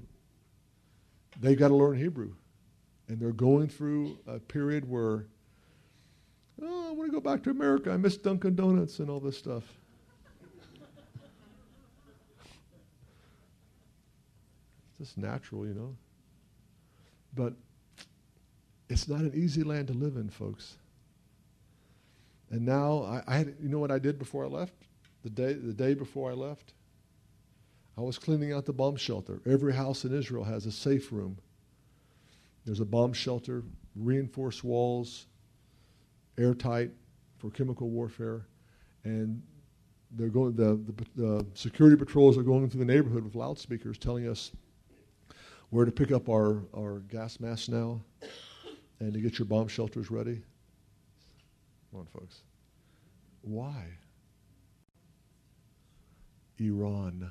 they've got to learn Hebrew. And they're going through a period where, oh, I want to go back to America. I miss Dunkin' Donuts and all this stuff. It's just natural, you know. But it's not an easy land to live in, folks. And now, I, I had, you know what I did before I left? The day, the day before I left, I was cleaning out the bomb shelter. Every house in Israel has a safe room. There's a bomb shelter, reinforced walls, airtight for chemical warfare, and they're going. The, the, the security patrols are going through the neighborhood with loudspeakers telling us where to pick up our, our gas masks now, and to get your bomb shelters ready. Come on, folks. Why? Iran.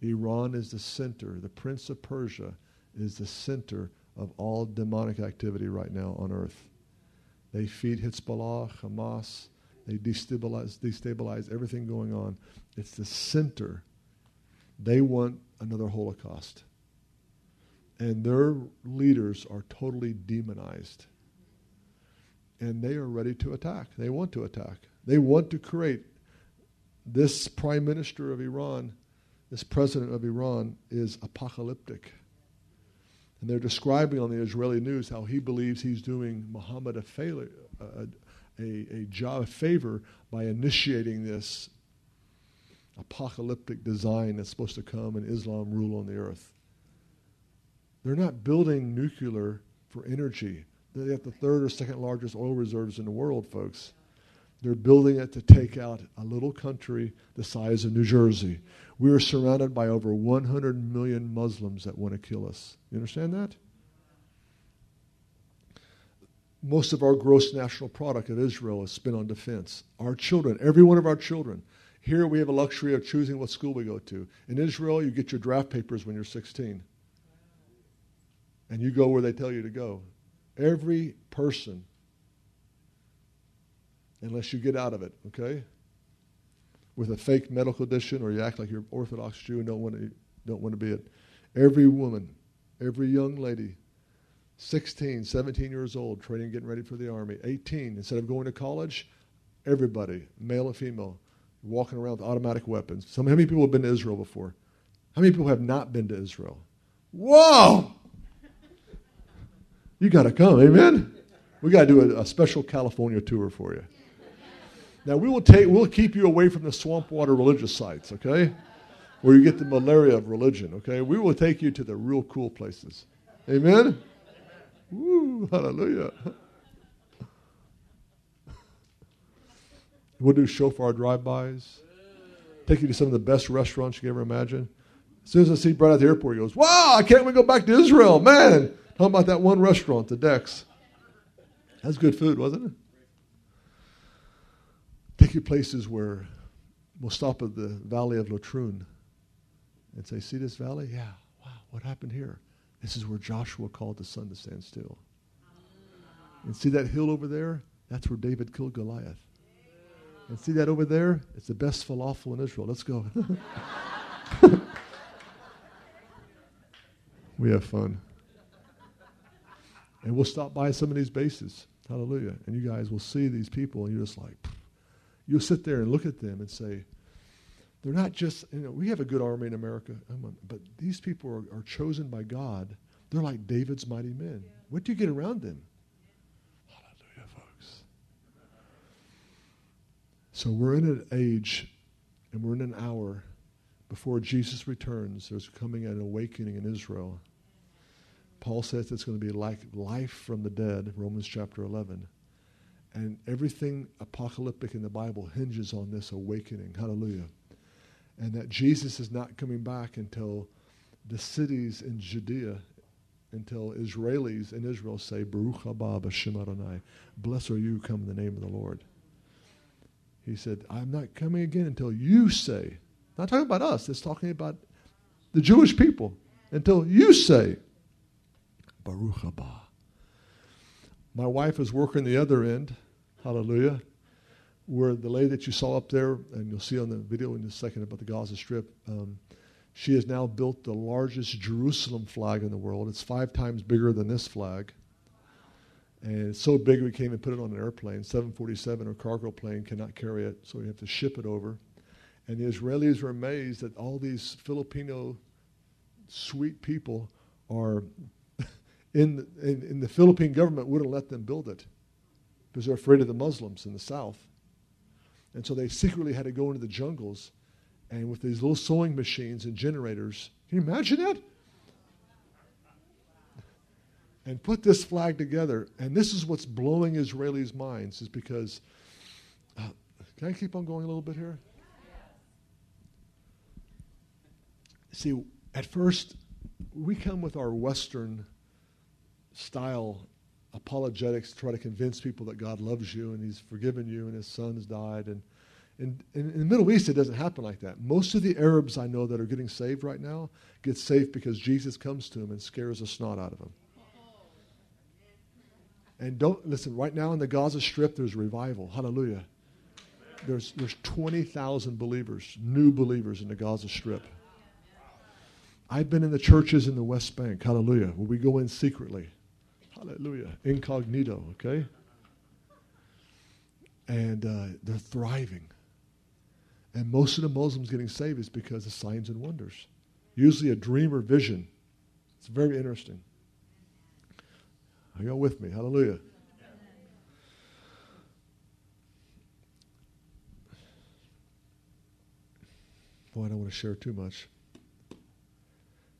Iran is the center. The Prince of Persia is the center of all demonic activity right now on earth. They feed Hezbollah, Hamas. They destabilize, destabilize everything going on. It's the center. They want another Holocaust. And their leaders are totally demonized. And they are ready to attack. They want to attack. They want to create. This prime minister of Iran, this president of Iran, is apocalyptic. And they're describing on the Israeli news how he believes he's doing Muhammad a, failure, a, a, a job a favor by initiating this apocalyptic design that's supposed to come and Islam rule on the earth. They're not building nuclear for energy. They have the third or second largest oil reserves in the world, folks. They're building it to take out a little country the size of New Jersey. We are surrounded by over one hundred million Muslims that want to kill us. You understand that? Most of our gross national product of Israel is spent on defense. Our children, every one of our children. Here we have a luxury of choosing what school we go to. In Israel, you get your draft papers when you're sixteen. And you go where they tell you to go. Every person, unless you get out of it, okay? With a fake medical condition, or you act like you're Orthodox Jew and don't want to don't want to be it. Every woman, every young lady, sixteen, seventeen years old, training, getting ready for the army, eighteen, instead of going to college, Everybody, male and female, walking around with automatic weapons. So how many people have been to Israel before? How many people have not been to Israel? Whoa! You got to come, amen? We got to do a, a special California tour for you. Now, we will take, we'll keep you away from the swamp water religious sites, okay? Where you get the malaria of religion, okay? We will take you to the real cool places. Amen? Woo, hallelujah. We'll do shofar drive-bys. Take you to some of the best restaurants you can ever imagine. As soon as I see Brad at the airport, he goes, wow, I can't wait to go back to Israel, man. Talking about that one restaurant, the Dex. That's good food, wasn't it? Take you places where we'll stop at the Valley of Latrun and say, see this valley? Yeah, wow, what happened here? This is where Joshua called the sun to stand still. And see that hill over there? That's where David killed Goliath. And see that over there? It's the best falafel in Israel. Let's go. We have fun. And we'll stop by some of these bases. Hallelujah. And you guys will see these people, and you're just like, pfft. You'll sit there and look at them and say, they're not just, you know, we have a good army in America, but these people are, are chosen by God. They're like David's mighty men. Yeah. What do you get around them? Yeah. Hallelujah, folks. So we're in an age, and we're in an hour before Jesus returns. There's coming an awakening in Israel. Paul says it's going to be like life from the dead, Romans chapter eleven. And everything apocalyptic in the Bible hinges on this awakening. Hallelujah. And that Jesus is not coming back until the cities in Judea, until Israelis in Israel say, Baruch haba b'shem Adonai, blessed are you, come in the name of the Lord. He said, I'm not coming again until you say, not talking about us, it's talking about the Jewish people, until you say, Baruch haba. My wife is working the other end, hallelujah, where the lady that you saw up there, and you'll see on the video in a second about the Gaza Strip, um, she has now built the largest Jerusalem flag in the world. It's five times bigger than this flag. And it's so big we came and put it on an airplane. seven forty-seven or cargo plane cannot carry it, so we have to ship it over. And the Israelis were amazed that all these Filipino sweet people are... In the, in, in the Philippine government wouldn't let them build it because they're afraid of the Muslims in the south. And so they secretly had to go into the jungles and with these little sewing machines and generators, can you imagine that? And put this flag together. And this is what's blowing Israelis' minds is because, uh, can I keep on going a little bit here? See, at first, we come with our Western style apologetics to try to convince people that God loves you and he's forgiven you and his son's died. And in, in, in the Middle East, it doesn't happen like that. Most of the Arabs I know that are getting saved right now get saved because Jesus comes to them and scares the snot out of them. And don't, listen, right now in the Gaza Strip, there's revival. Hallelujah. There's, there's twenty thousand believers, new believers in the Gaza Strip. I've been in the churches in the West Bank. Hallelujah. Where we go in secretly. Hallelujah. Incognito, okay? And uh, they're thriving. And most of the Muslims getting saved is because of signs and wonders. Usually a dream or vision. It's very interesting. Are y'all with me? Hallelujah. Boy, I don't want to share too much.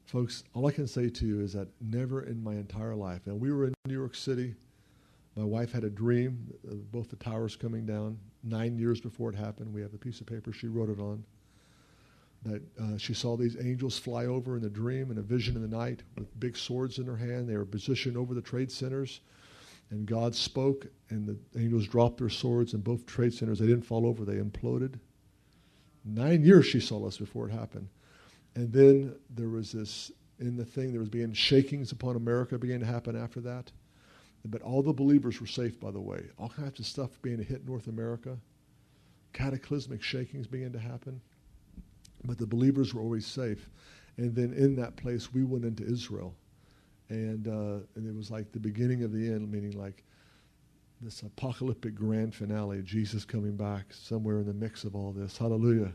Folks, all I can say to you is that never in my entire life, and we were in New York City, my wife had a dream of both the towers coming down nine years before it happened. We have a piece of paper she wrote it on, that uh, she saw these angels fly over in a dream and a vision in the night with big swords in their hand. They were positioned over the trade centers, and God spoke, and the angels dropped their swords in both trade centers. They didn't fall over. They imploded. Nine years she saw this before it happened. And then there was this, in the thing, there was began shakings upon America began to happen after that. But all the believers were safe, by the way. All kinds of stuff began to hit North America. Cataclysmic shakings began to happen. But the believers were always safe. And then in that place, we went into Israel. And, uh, and it was like the beginning of the end, meaning like this apocalyptic grand finale, Jesus coming back somewhere in the mix of all this. Hallelujah.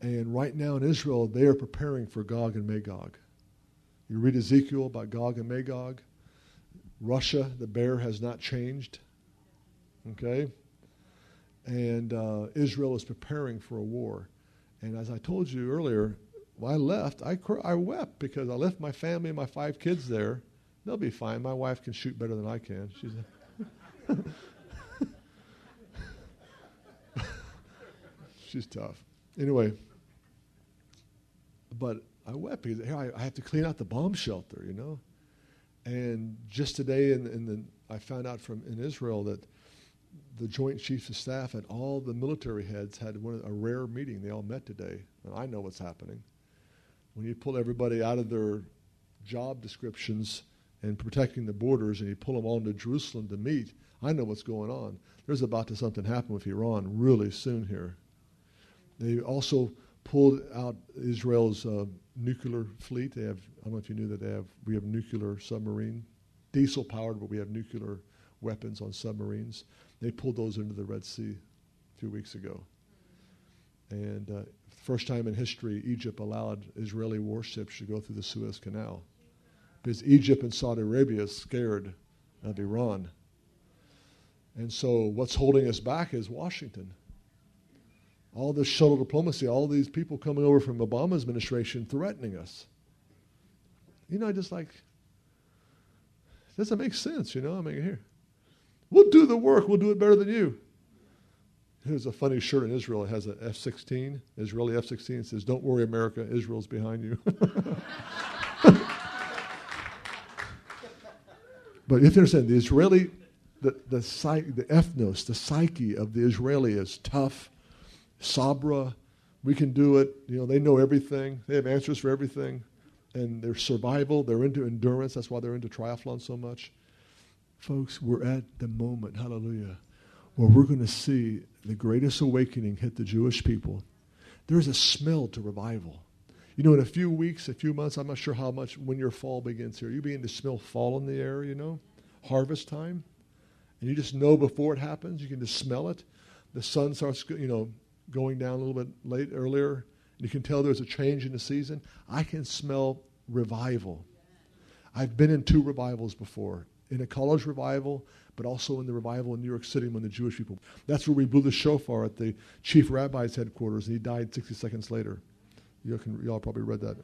And right now in Israel, they are preparing for Gog and Magog. You read Ezekiel about Gog and Magog. Russia, the bear has not changed. Okay? And uh, Israel is preparing for a war. And as I told you earlier, when I left, I, cr- I wept because I left my family and my five kids there. They'll be fine. My wife can shoot better than I can. She's a she's tough. Anyway, but I wept because here I, I have to clean out the bomb shelter, you know. And just today, in, in the, I found out from in Israel that the Joint Chiefs of Staff and all the military heads had one, a rare meeting. They all met today, and I know what's happening. When you pull everybody out of their job descriptions and protecting the borders, and you pull them on to Jerusalem to meet, I know what's going on. There's about to something happen with Iran really soon here. They also pulled out Israel's uh, nuclear fleet. They have, I don't know if you knew that they have, we have nuclear submarine, diesel powered, but we have nuclear weapons on submarines. They pulled those into the Red Sea a few weeks ago. And uh, first time in history, Egypt allowed Israeli warships to go through the Suez Canal because Egypt and Saudi Arabia is scared of Iran. And so what's holding us back is Washington. All this shuttle diplomacy, all these people coming over from Obama's administration threatening us. You know, I just like, it doesn't make sense, you know? I mean, here, we'll do the work. We'll do it better than you. Here's a funny shirt in Israel. It has an F sixteen, Israeli F sixteen. It says, "Don't worry, America, Israel's behind you." But if you understand, the Israeli, the, the, psyche, the ethnos, the psyche of the Israeli is tough, Sabra, we can do it. You know, they know everything. They have answers for everything. And their survival, they're into endurance. That's why they're into triathlon so much. Folks, we're at the moment, hallelujah, where we're going to see the greatest awakening hit the Jewish people. There's a smell to revival. You know, in a few weeks, a few months, I'm not sure how much, when your fall begins here, you begin to smell fall in the air, you know, harvest time. And you just know before it happens, you can just smell it. The sun starts, you know, going down a little bit late earlier. You can tell there's a change in the season. I can smell revival. I've been in two revivals before, in a college revival, but also in the revival in New York City when the Jewish people. That's where we blew the shofar at the chief rabbi's headquarters, and he died sixty seconds later. You can, y'all probably read that.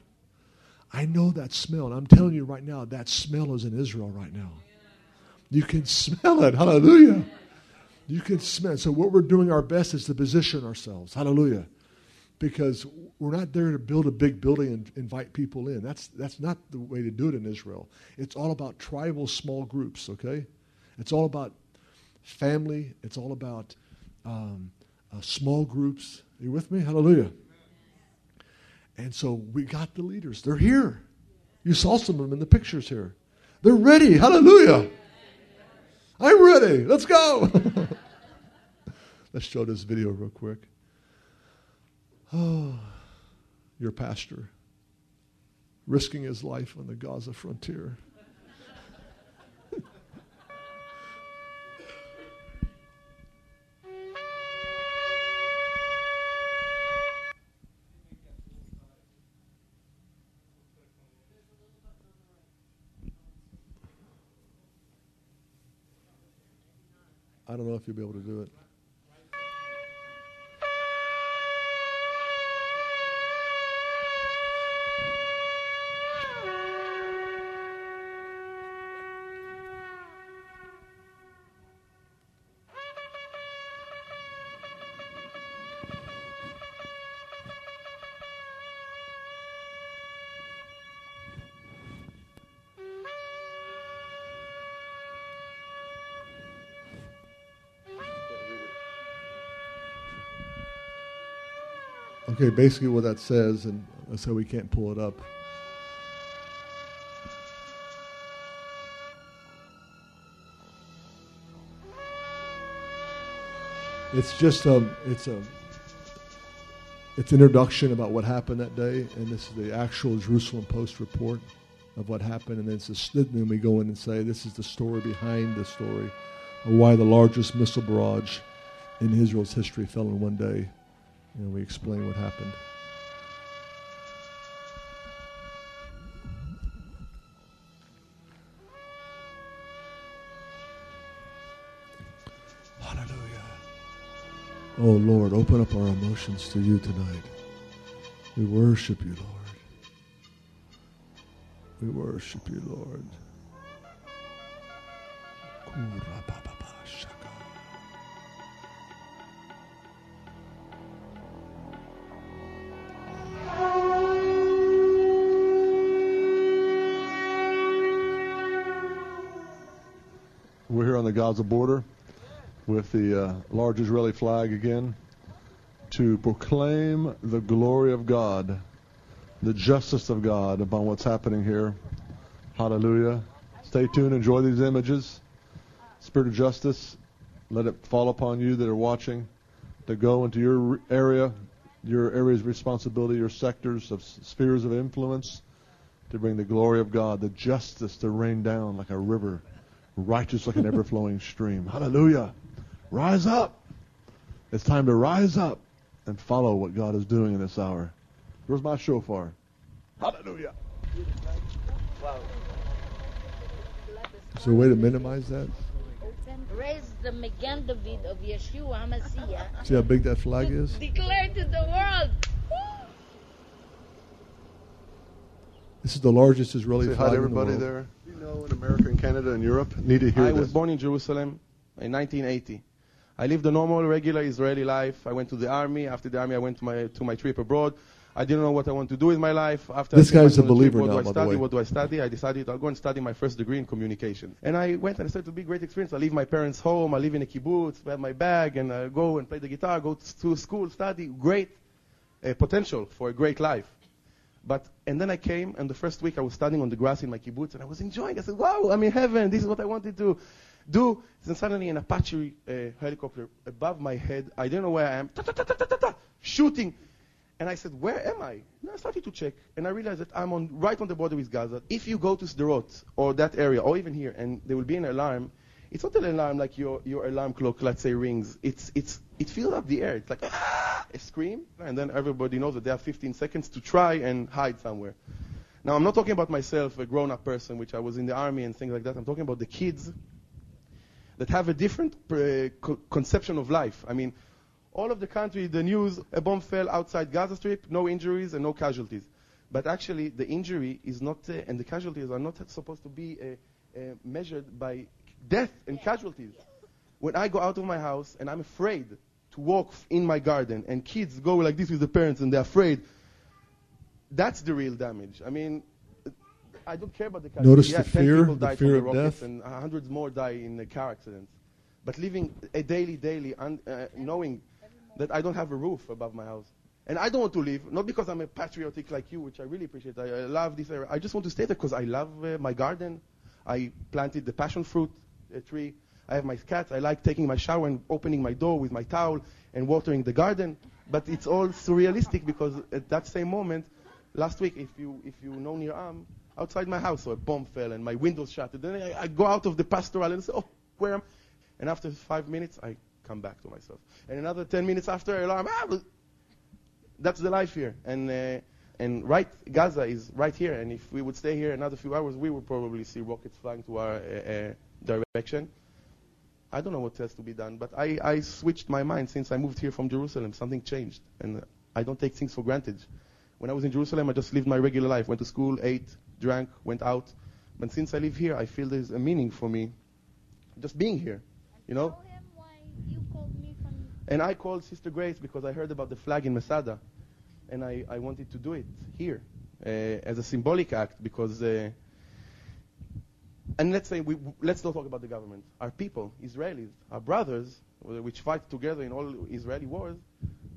I know that smell, and I'm telling you right now, that smell is in Israel right now. You can smell it. Hallelujah. You can smell it. So what we're doing our best is to position ourselves. Hallelujah. Because we're not there to build a big building and invite people in. That's that's not the way to do it in Israel. It's all about tribal small groups, okay? It's all about family. It's all about um, uh, small groups. Are you with me? Hallelujah. And so we got the leaders. They're here. You saw some of them in the pictures here. They're ready. Hallelujah. I'm ready. Let's go. Let's show this video real quick. Oh, your pastor, risking his life on the Gaza frontier. I don't know if you'll be able to do it. Okay, basically what that says, and so we can't pull it up. It's just a, it's a, it's introduction about what happened that day, and this is the actual Jerusalem Post report of what happened, and then, it's a, then we go in and say, this is the story behind the story or why the largest missile barrage in Israel's history fell in one day, and we explain what happened. Hallelujah. Oh, Lord, open up our emotions to you tonight. We worship you, Lord. We worship you, Lord. We're here on the Gaza border with the uh, large Israeli flag again to proclaim the glory of God, the justice of God upon what's happening here. Hallelujah. Stay tuned. Enjoy these images. Spirit of justice, let it fall upon you that are watching to go into your area, your area's responsibility, your sectors of spheres of influence, to bring the glory of God, the justice to rain down like a river, righteous like an ever-flowing stream. Hallelujah. Rise up. It's time to rise up and follow what God is doing in this hour. Where's my shofar? Hallelujah. Is there a way to minimize that? Raise the Magen David of Yeshua HaMashiach. See how big that flag to is? Declare to the world. Woo! This is the largest Israeli Say flag hi to everybody in the world. There. You know, in America and Canada and Europe, need to hear I this. I was born in Jerusalem in nineteen eighty. I lived a normal, regular Israeli life. I went to the army. After the army, I went to my to my trip abroad. I didn't know what I want to do with my life. After this guy's a believer now, by the way. What do I study? I decided I'll go and study my first degree in communication. And I went and I said it would be a great experience. I leave my parents' home. I live in a kibbutz. I have my bag and I go and play the guitar, go to school, study. Great uh, potential for a great life. But and then I came, and the first week I was standing on the grass in my kibbutz, and I was enjoying. I said, wow, I'm in heaven. This is what I wanted to do. Then suddenly an Apache uh, helicopter above my head. I don't know where I am. Ta, ta, ta, ta, ta, ta, ta, shooting. And I said, where am I? And I started to check, and I realized that I'm on right on the border with Gaza. If you go to Sderot, or that area, or even here, and there will be an alarm, it's not an alarm like your, your alarm clock, let's say, rings. It's, it's, it fills up the air. It's like ah! a scream, and then everybody knows that they have fifteen seconds to try and hide somewhere. Now, I'm not talking about myself, a grown-up person, which I was in the army and things like that. I'm talking about the kids that have a different uh, co- conception of life. I mean, all of the country, the news, a bomb fell outside Gaza Strip, no injuries and no casualties. But actually, the injury is not, uh, and the casualties are not supposed to be uh, uh, measured by death and yeah. casualties. Yeah. When I go out of my house and I'm afraid to walk in my garden, and kids go like this with the parents and they're afraid, that's the real damage. I mean, I don't care about the casualties. Notice yeah, the fear, the fear of death. And hundreds more die in the car accidents. But living a daily, daily, un- uh, knowing that I don't have a roof above my house. And I don't want to leave, not because I'm a patriotic like you, which I really appreciate. I, I love this area. I just want to stay there because I love uh, my garden. I planted the passion fruit uh, tree. I have my cats. I like taking my shower and opening my door with my towel and watering the garden. But it's all surrealistic because at that same moment, last week, if you if you know near Am, outside my house, so a bomb fell and my windows shattered. Then I, I go out of the pastoral and say, oh, where am I? And after five minutes, I come back to myself. And another ten minutes after, alarm, ah, that's the life here. And uh, and right, Gaza is right here. And if we would stay here another few hours, we would probably see rockets flying to our uh, uh, direction. I don't know what has to be done, but I, I switched my mind since I moved here from Jerusalem. Something changed, and I don't take things for granted. When I was in Jerusalem, I just lived my regular life. Went to school, ate, drank, went out. But since I live here, I feel there's a meaning for me just being here, you know? You called me from and I called Sister Grace because I heard about the flag in Masada, and I, I wanted to do it here uh, as a symbolic act because, uh, and let's say we let's not talk about the government. Our people, Israelis, our brothers, which fight together in all Israeli wars,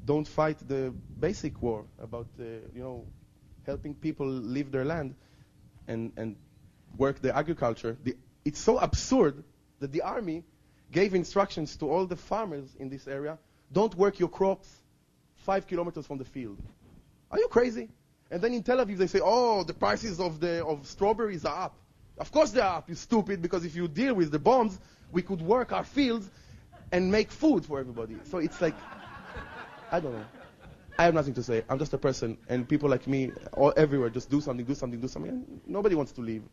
don't fight the basic war about uh, you know helping people leave their land and and work their agriculture. The, it's so absurd that the army gave instructions to all the farmers in this area, don't work your crops five kilometers from the field. Are you crazy? And then in Tel Aviv they say, oh, the prices of the of strawberries are up. Of course they are up, you stupid, because if you deal with the bombs, we could work our fields and make food for everybody. So it's like, I don't know. I have nothing to say. I'm just a person, and people like me all everywhere just do something, do something, do something. And nobody wants to leave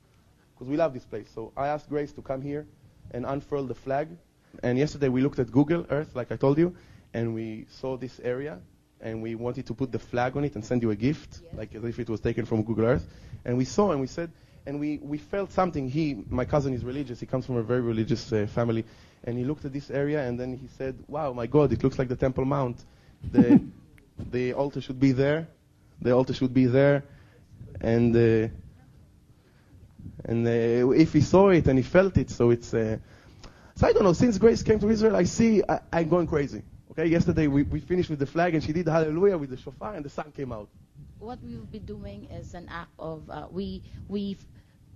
because we love this place. So I asked Grace to come here and unfurl the flag. And yesterday we looked at Google Earth, like I told you, and we saw this area, and we wanted to put the flag on it and send you a gift, yes. like as if it was taken from Google Earth. And we saw and we said, and we, we felt something. He, my cousin is religious. He comes from a very religious uh, family. And he looked at this area, and then he said, wow, my God, it looks like the Temple Mount. The the altar should be there. The altar should be there. And uh, and uh, if he saw it and he felt it, so it's... Uh, so I don't know, since Grace came to Israel, I see I, I'm going crazy. Okay, yesterday we, we finished with the flag, and she did hallelujah with the shofar, and the sun came out. What we will be doing is an act of, uh, we we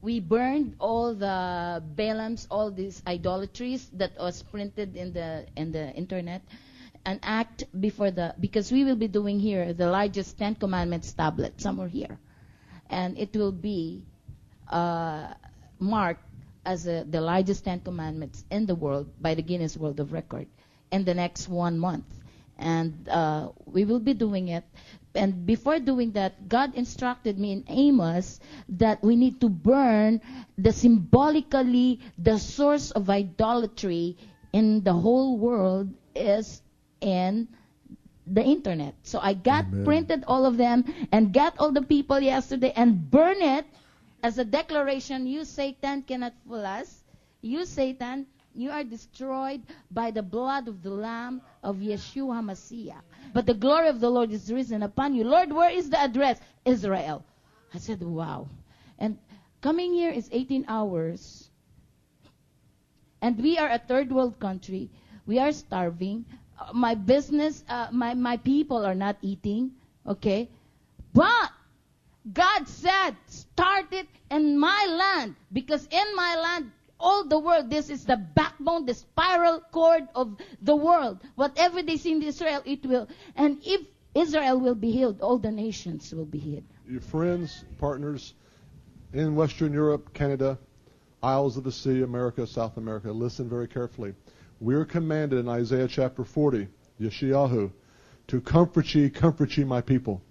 we burned all the Balaams, all these idolatries that was printed in the in the internet, an act before the, because we will be doing here the largest Ten Commandments tablet somewhere here, and it will be uh, marked as a, the largest Ten Commandments in the world by the Guinness World of Record in the next one month, and uh, we will be doing it. And before doing that, God instructed me in Amos that we need to burn the symbolically the source of idolatry in the whole world is in the internet. So I got Amen. printed all of them and got all the people yesterday and burn it as a declaration. You, Satan, cannot fool us. You, Satan, you are destroyed by the blood of the Lamb of Yeshua HaMashiach. But the glory of the Lord is risen upon you. Lord, where is the address? Israel. I said, wow. And coming here is eighteen hours. And we are a third world country. We are starving. Uh, my business, uh, my, my people are not eating. Okay? But God said, start it in my land. Because in my land, all the world, this is the backbone, the spiral cord of the world. Whatever they see in Israel, it will. And if Israel will be healed, all the nations will be healed. Your friends, partners in Western Europe, Canada, Isles of the Sea, America, South America, listen very carefully. We're commanded in Isaiah chapter forty, Yeshayahu, to comfort ye, comfort ye my people.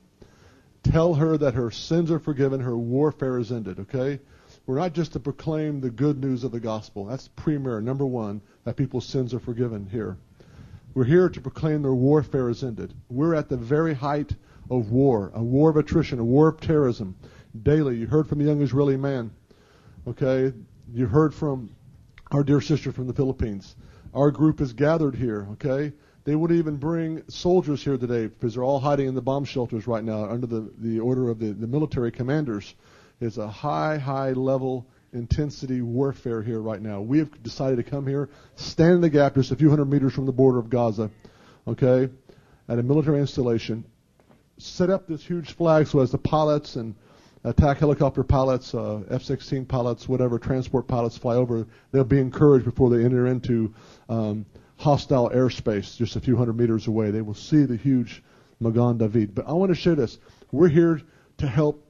Tell her that her sins are forgiven, her warfare is ended, okay? We're not just to proclaim the good news of the gospel. That's premier, number one, that people's sins are forgiven here. We're here to proclaim their warfare is ended. We're at the very height of war, a war of attrition, a war of terrorism. Daily, you heard from a young Israeli man, okay? You heard from our dear sister from the Philippines. Our group is gathered here, okay? They wouldn't even bring soldiers here today because they're all hiding in the bomb shelters right now under the, the order of the, the military commanders. It's a high, high level intensity warfare here right now. We have decided to come here, stand in the gap just a few hundred meters from the border of Gaza, okay, at a military installation, set up this huge flag so as the pilots and attack helicopter pilots, uh, F sixteen pilots, whatever, transport pilots fly over, they'll be encouraged before they enter into um, hostile airspace just a few hundred meters away. They will see the huge Magen David. But I want to share this. We're here to help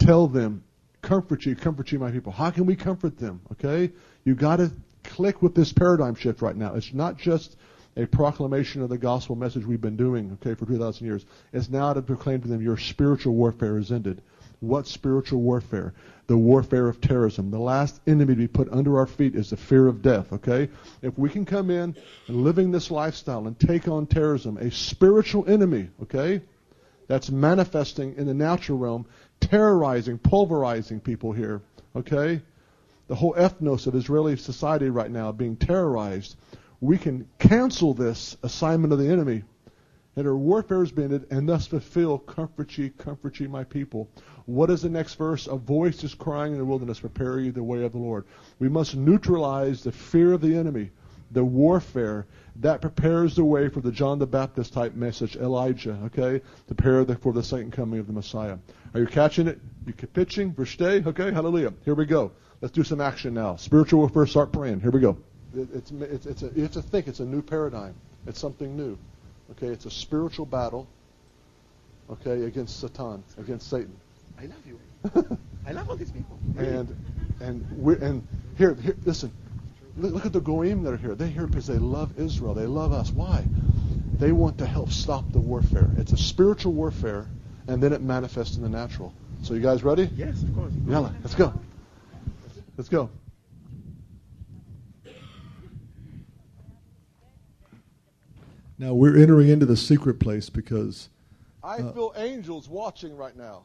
tell them, comfort you, comfort you, my people. How can we comfort them? Okay? You got to click with this paradigm shift right now. It's not just a proclamation of the gospel message we've been doing, okay, for two thousand years. It's now to proclaim to them your spiritual warfare is ended. What spiritual warfare? The warfare of terrorism. The last enemy to be put under our feet is the fear of death, okay? If we can come in and living this lifestyle and take on terrorism, a spiritual enemy, okay, that's manifesting in the natural realm, terrorizing, pulverizing people here, okay? The whole ethnos of Israeli society right now being terrorized. We can cancel this assignment of the enemy, and her warfare is ended, and thus fulfill, comfort ye, comfort ye, my people. What is the next verse? A voice is crying in the wilderness, prepare ye the way of the Lord. We must neutralize the fear of the enemy, the warfare that prepares the way for the John the Baptist type message, Elijah, okay? To prepare the, for the second coming of the Messiah. Are you catching it? You pitching? Versteh? Okay, hallelujah. Here we go. Let's do some action now. Spiritual warfare, start praying. Here we go. It, it's, it's, it's a, you have to think. It's a new paradigm. It's something new. Okay, it's a spiritual battle, okay, against Satan, against Satan. I love you. I love all these people. Really. And and we're, and here, here, listen, Look at the Goyim that are here. They're here because they love Israel. They love us. Why? They want to help stop the warfare. It's a spiritual warfare, and then it manifests in the natural. So you guys ready? Yes, of course. Yalla, let's go. Let's go. Now we're entering into the secret place because... Uh, I feel angels watching right now.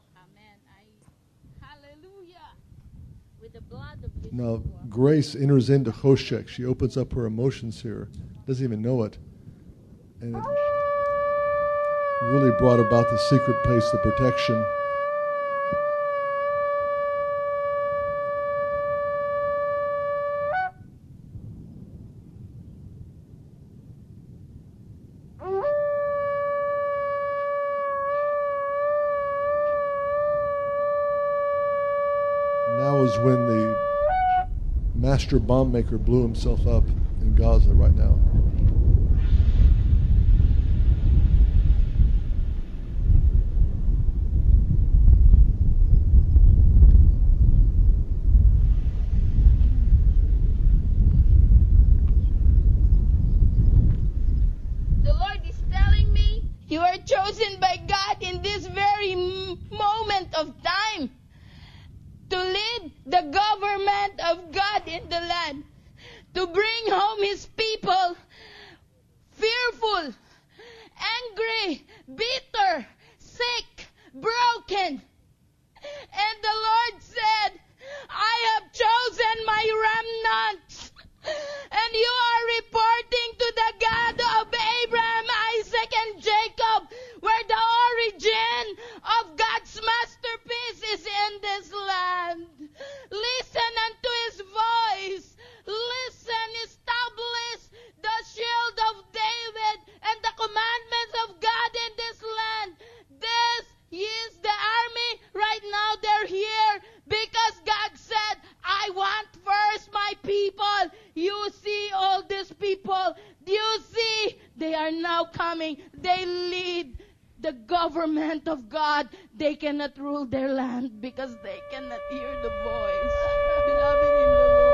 Now, grace enters into choshek. She opens up her emotions here. Doesn't even know it. And it really brought about the secret place, the protection. When the master bomb maker blew himself up in Gaza right now. The Lord is telling me you are chosen by God in this very moment of time to lead the government of God in the land, to bring home his people fearful, angry, bitter, sick, broken. And the Lord said, I have chosen my remnants, and you are reporting to the God of Abraham, Isaac, and Jacob, where the origin of God's masterpiece is in this land. Listen unto his voice. Listen, establish the shield of David and the commandments of God in this land. This is the army. Right now they're here because God said, I want first my people. You see all these people. You see, they are now coming. They lead the government of God. They cannot rule their land because they cannot hear the voice. Beloved in the Lord.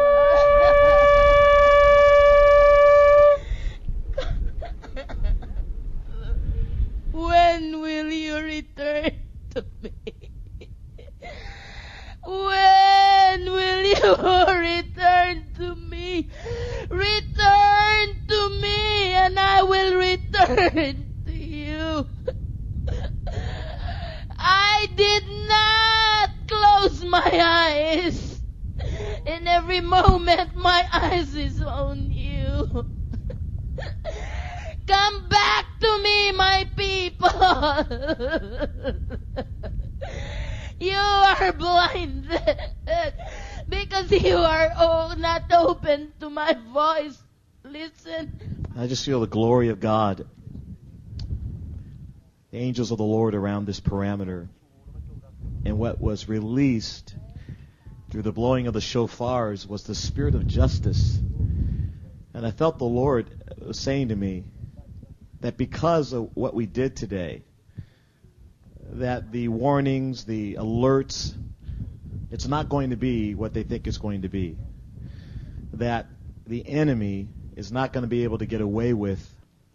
When will you return to me? When will you return to me? Return to me, and I will return to you. I did not close my eyes. In every moment, my eyes is on you. Come back to me, my people. You are blinded because you are oh, not open to my voice. Listen. I just feel the glory of God. The angels of the Lord around this parameter. And what was released through the blowing of the shofars was the spirit of justice. And I felt the Lord saying to me that because of what we did today, that the warnings, the alerts, it's not going to be what they think it's going to be. That the enemy is not going to be able to get away with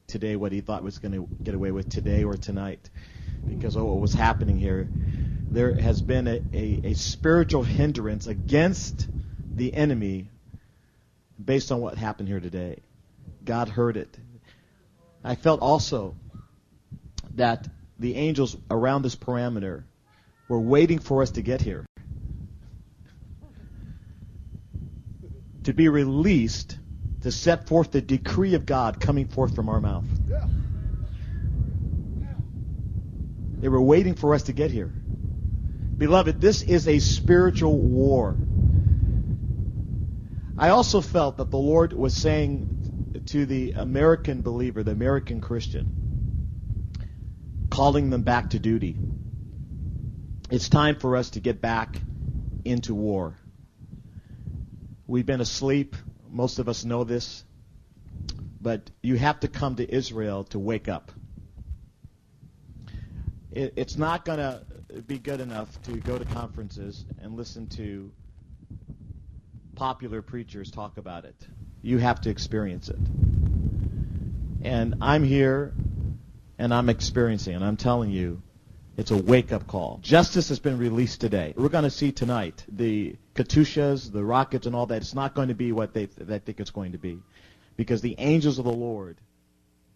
today what he thought was going to get away with today or tonight, because of what was happening here. There has been a, a, a spiritual hindrance against the enemy based on what happened here today. God heard it. I felt also that the angels around this perimeter were waiting for us to get here, to be released, to set forth the decree of God coming forth from our mouth. Yeah. Yeah. They were waiting for us to get here. Beloved, this is a spiritual war. I also felt that the Lord was saying to the American believer, the American Christian, calling them back to duty. It's time for us to get back into war. We've been asleep. Most of us know this. But you have to come to Israel to wake up. It, it's not going to be good enough to go to conferences and listen to popular preachers talk about it. you have to experience it. And I'm here, and I'm experiencing, and I'm telling you, it's a wake-up call. Justice has been released today. We're going to see tonight the Katushas, the rockets, and all that. It's not going to be what they, th- they think it's going to be, because the angels of the Lord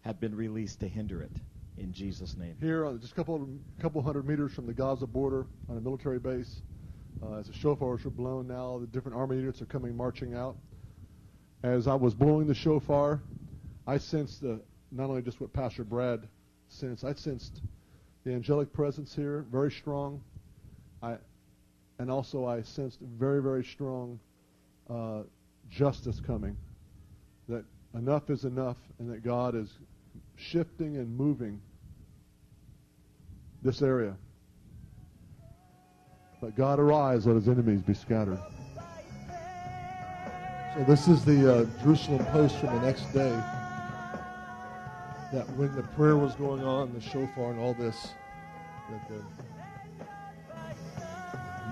have been released to hinder it, in Jesus' name. Here, uh, just a couple, couple hundred meters from the Gaza border on a military base, uh, as the shofars are blown now, the different army units are coming marching out. As I was blowing the shofar, I sensed the, not only just what Pastor Brad sensed, I sensed the angelic presence here, very strong. I, and also I sensed very, very strong uh, justice coming, that enough is enough, and that God is shifting and moving this area. Let God arise, let his enemies be scattered. So this is the uh, Jerusalem Post from the next day, that when the prayer was going on, the shofar and all this, that the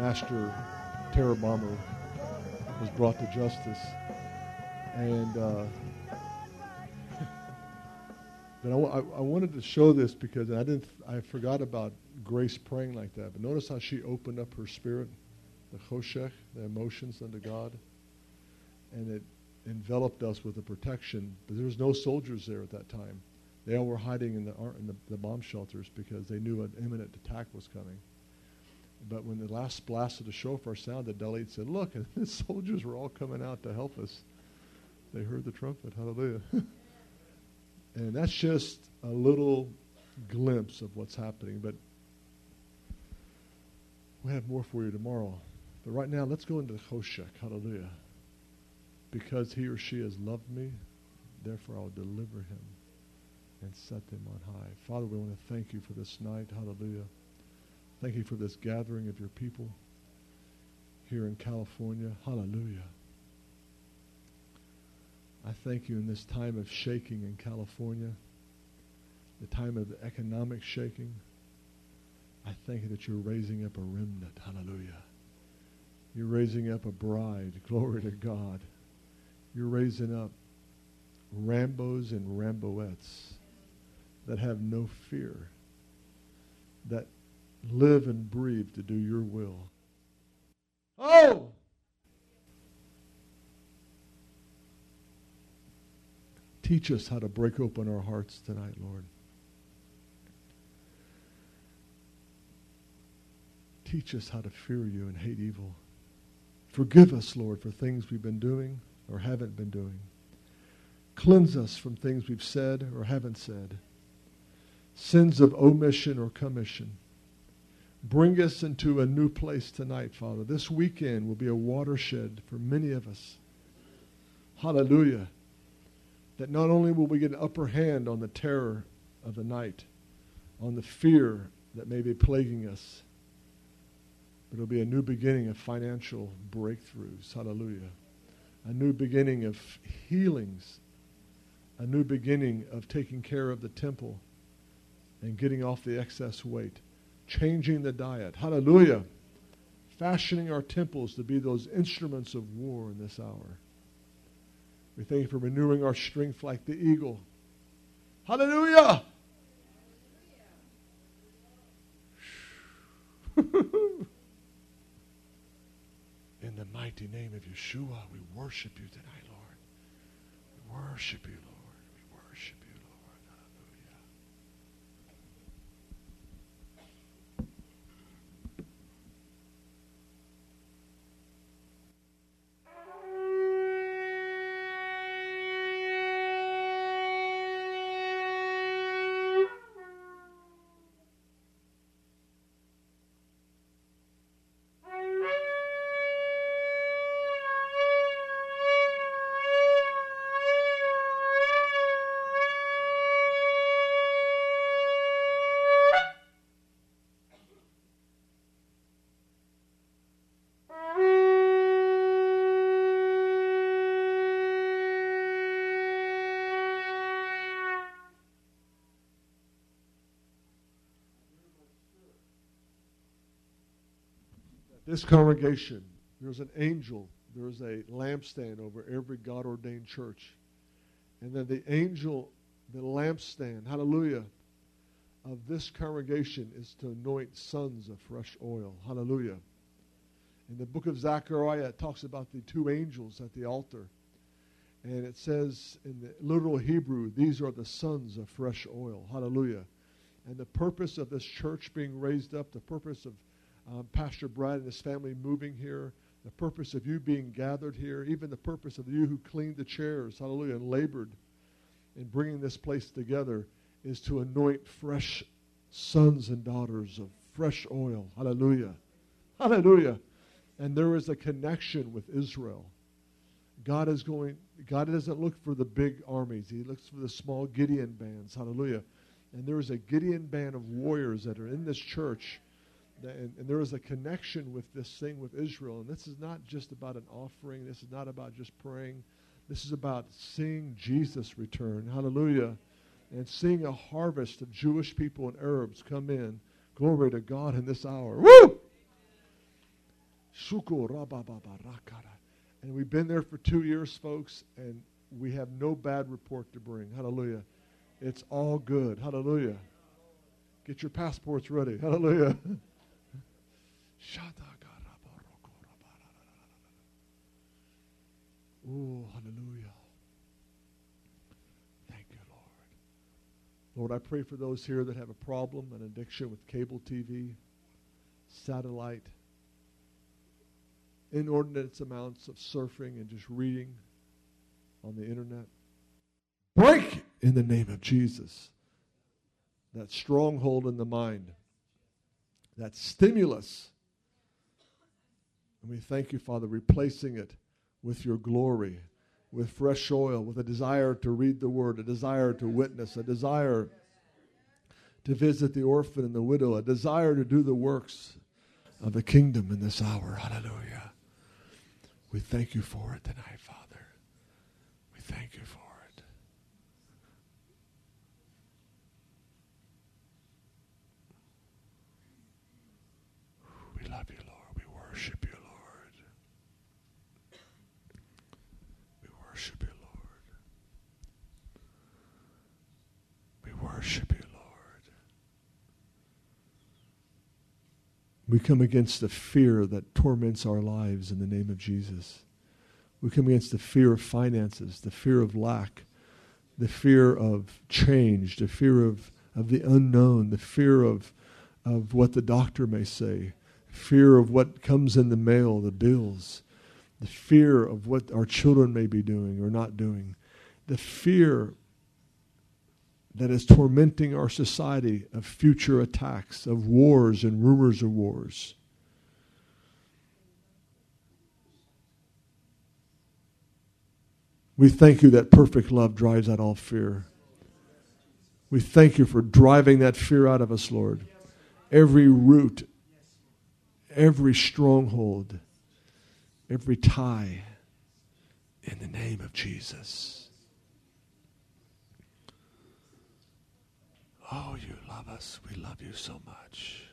master terror bomber was brought to justice. And uh, but I, w- I wanted to show this because I didn't I forgot about Grace praying like that. But notice how she opened up her spirit, the choshek, the emotions unto God, and it enveloped us with a protection. But there was no soldiers there at that time. They all were hiding in the, in the, the bomb shelters because they knew an imminent attack was coming. But when the last blast of the shofar sounded, Dalit said, "Look, the soldiers were all coming out to help us. They heard the trumpet, hallelujah." And that's just a little glimpse of what's happening. But we have more for you tomorrow. But right now, let's go into the choshek, hallelujah. Because he or she has loved me, therefore I will deliver him and set them on high. Father, we want to thank you for this night, hallelujah. Thank you for this gathering of your people here in California, hallelujah. I thank you in this time of shaking in California, the time of the economic shaking. I thank you that you're raising up a remnant, hallelujah. You're raising up a bride, glory to God. You're raising up Rambos and Ramboettes that have no fear, that live and breathe to do your will. Oh! Teach us how to break open our hearts tonight, Lord. Teach us how to fear you and hate evil. Forgive us, Lord, for things we've been doing or haven't been doing. Cleanse us from things we've said or haven't said. Sins of omission or commission. Bring us into a new place tonight, Father. This weekend will be a watershed for many of us. Hallelujah. That not only will we get an upper hand on the terror of the night, on the fear that may be plaguing us, but it'll be a new beginning of financial breakthroughs. Hallelujah. A new beginning of healings. A new beginning of taking care of the temple and getting off the excess weight. Changing the diet. Hallelujah. Fashioning our temples to be those instruments of war in this hour. We thank you for renewing our strength like the eagle. Hallelujah! In the mighty name of Yeshua, we worship you tonight, Lord. We worship you, Lord. We worship you, Lord. Hallelujah. This congregation, there's an angel there is a lampstand over every God-ordained church. And then the angel, the lampstand, hallelujah, of this congregation is to anoint sons of fresh oil. Hallelujah. In the book of Zechariah, it talks about the two angels at the altar. And it says in the literal Hebrew, these are the sons of fresh oil. Hallelujah. And the purpose of this church being raised up, the purpose of um, Pastor Brad and his family moving here, the purpose of you being gathered here, even the purpose of you who cleaned the chairs, hallelujah, and labored in bringing this place together, is to anoint fresh sons and daughters of fresh oil. Hallelujah. Hallelujah. And there is a connection with Israel. God is going, God doesn't look for the big armies. He looks for the small Gideon bands. Hallelujah. And there is a Gideon band of warriors that are in this church. That, and, and there is a connection with this thing with Israel. And this is not just about an offering. This is not about just praying. This is about seeing Jesus return. Hallelujah. And seeing a harvest of Jewish people and Arabs come in. Glory to God in this hour. Woo! And we've been there for two years, folks, and we have no bad report to bring. Hallelujah. It's all good. Hallelujah. Get your passports ready. Hallelujah. Oh, hallelujah. Lord, I pray for those here that have a problem, an addiction with cable T V, satellite, inordinate amounts of surfing and just reading on the internet. Break in the name of Jesus that stronghold in the mind, that stimulus. And we thank you, Father, replacing it with your glory, with fresh oil, with a desire to read the word, a desire to witness, a desire to visit the orphan and the widow, a desire to do the works of the kingdom in this hour. Hallelujah. We thank you for it tonight, Father. We thank you for it. We love you, Lord. We worship you. Worship you, Lord. We come against the fear that torments our lives in the name of Jesus. We come against the fear of finances, the fear of lack, the fear of change, the fear of, of the unknown, the fear of, of what the doctor may say, fear of what comes in the mail, the bills, the fear of what our children may be doing or not doing, the fear that is tormenting our society of future attacks, of wars and rumors of wars. We thank you that perfect love drives out all fear. We thank you for driving that fear out of us, Lord. Every root, every stronghold, every tie, in the name of Jesus. Oh, you love us. We love you so much.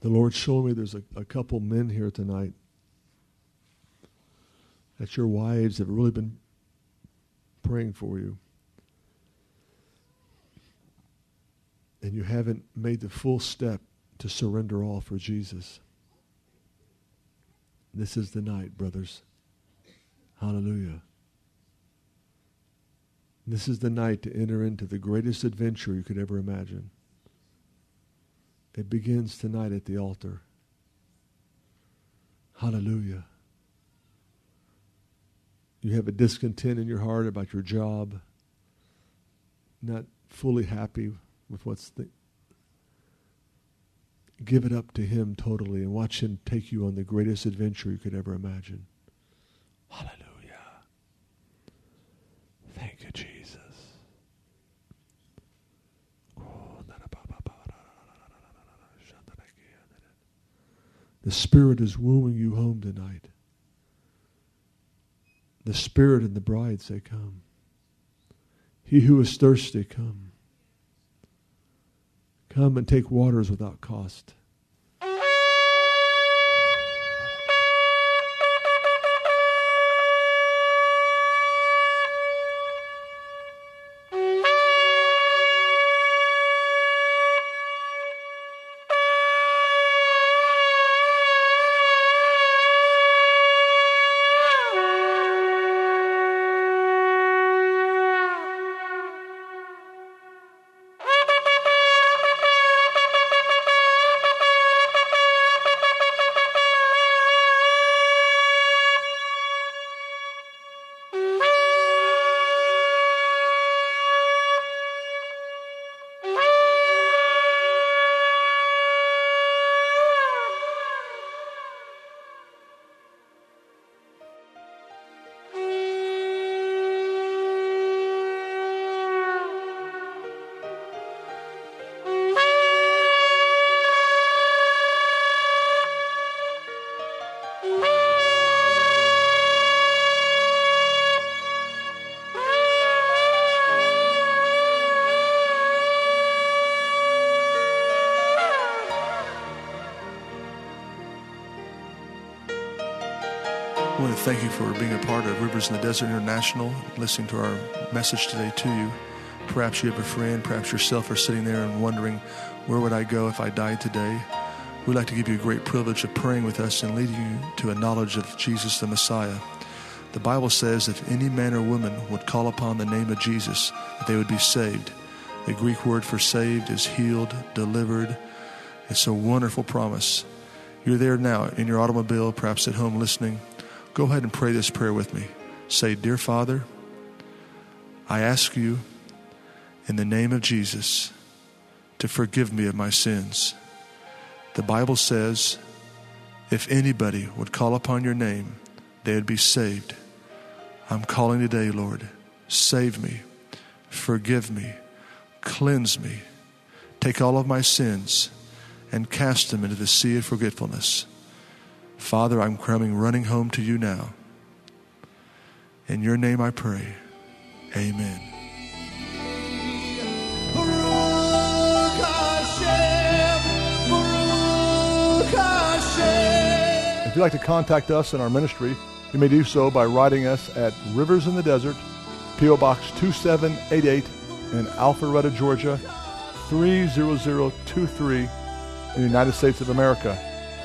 The Lord showed me there's a, a couple men here tonight that your wives have really been praying for you. And you haven't made the full step to surrender all for Jesus. This is the night, brothers. Hallelujah. This is the night to enter into the greatest adventure you could ever imagine. It begins tonight at the altar. Hallelujah. You have a discontent in your heart about your job, not fully happy with what's the, give it up to Him totally and watch Him take you on the greatest adventure you could ever imagine. Hallelujah. Thank you, Jesus. The Spirit is wooing you home tonight. The Spirit and the bride say, come. He who is thirsty, come. Come and take waters without cost. I want to thank you for being a part of Rivers in the Desert International, listening to our message today to you. Perhaps you have a friend, perhaps yourself are sitting there and wondering, where would I go if I died today? We'd like to give you a great privilege of praying with us and leading you to a knowledge of Jesus the Messiah. The Bible says if any man or woman would call upon the name of Jesus, that they would be saved. The Greek word for saved is healed, delivered. It's a wonderful promise. You're there now in your automobile, perhaps at home listening. Go ahead and pray this prayer with me. Say, Dear Father, I ask you in the name of Jesus to forgive me of my sins. The Bible says, if anybody would call upon your name, they would be saved. I'm calling today, Lord. Save me, forgive me, cleanse me. Take all of my sins and cast them into the sea of forgetfulness. Father, I'm coming running home to you now. In your name I pray. Amen. If you'd like to contact us in our ministry, you may do so by writing us at Rivers in the Desert, P O Box two seven eight eight in Alpharetta, Georgia, three zero zero two three in the United States of America.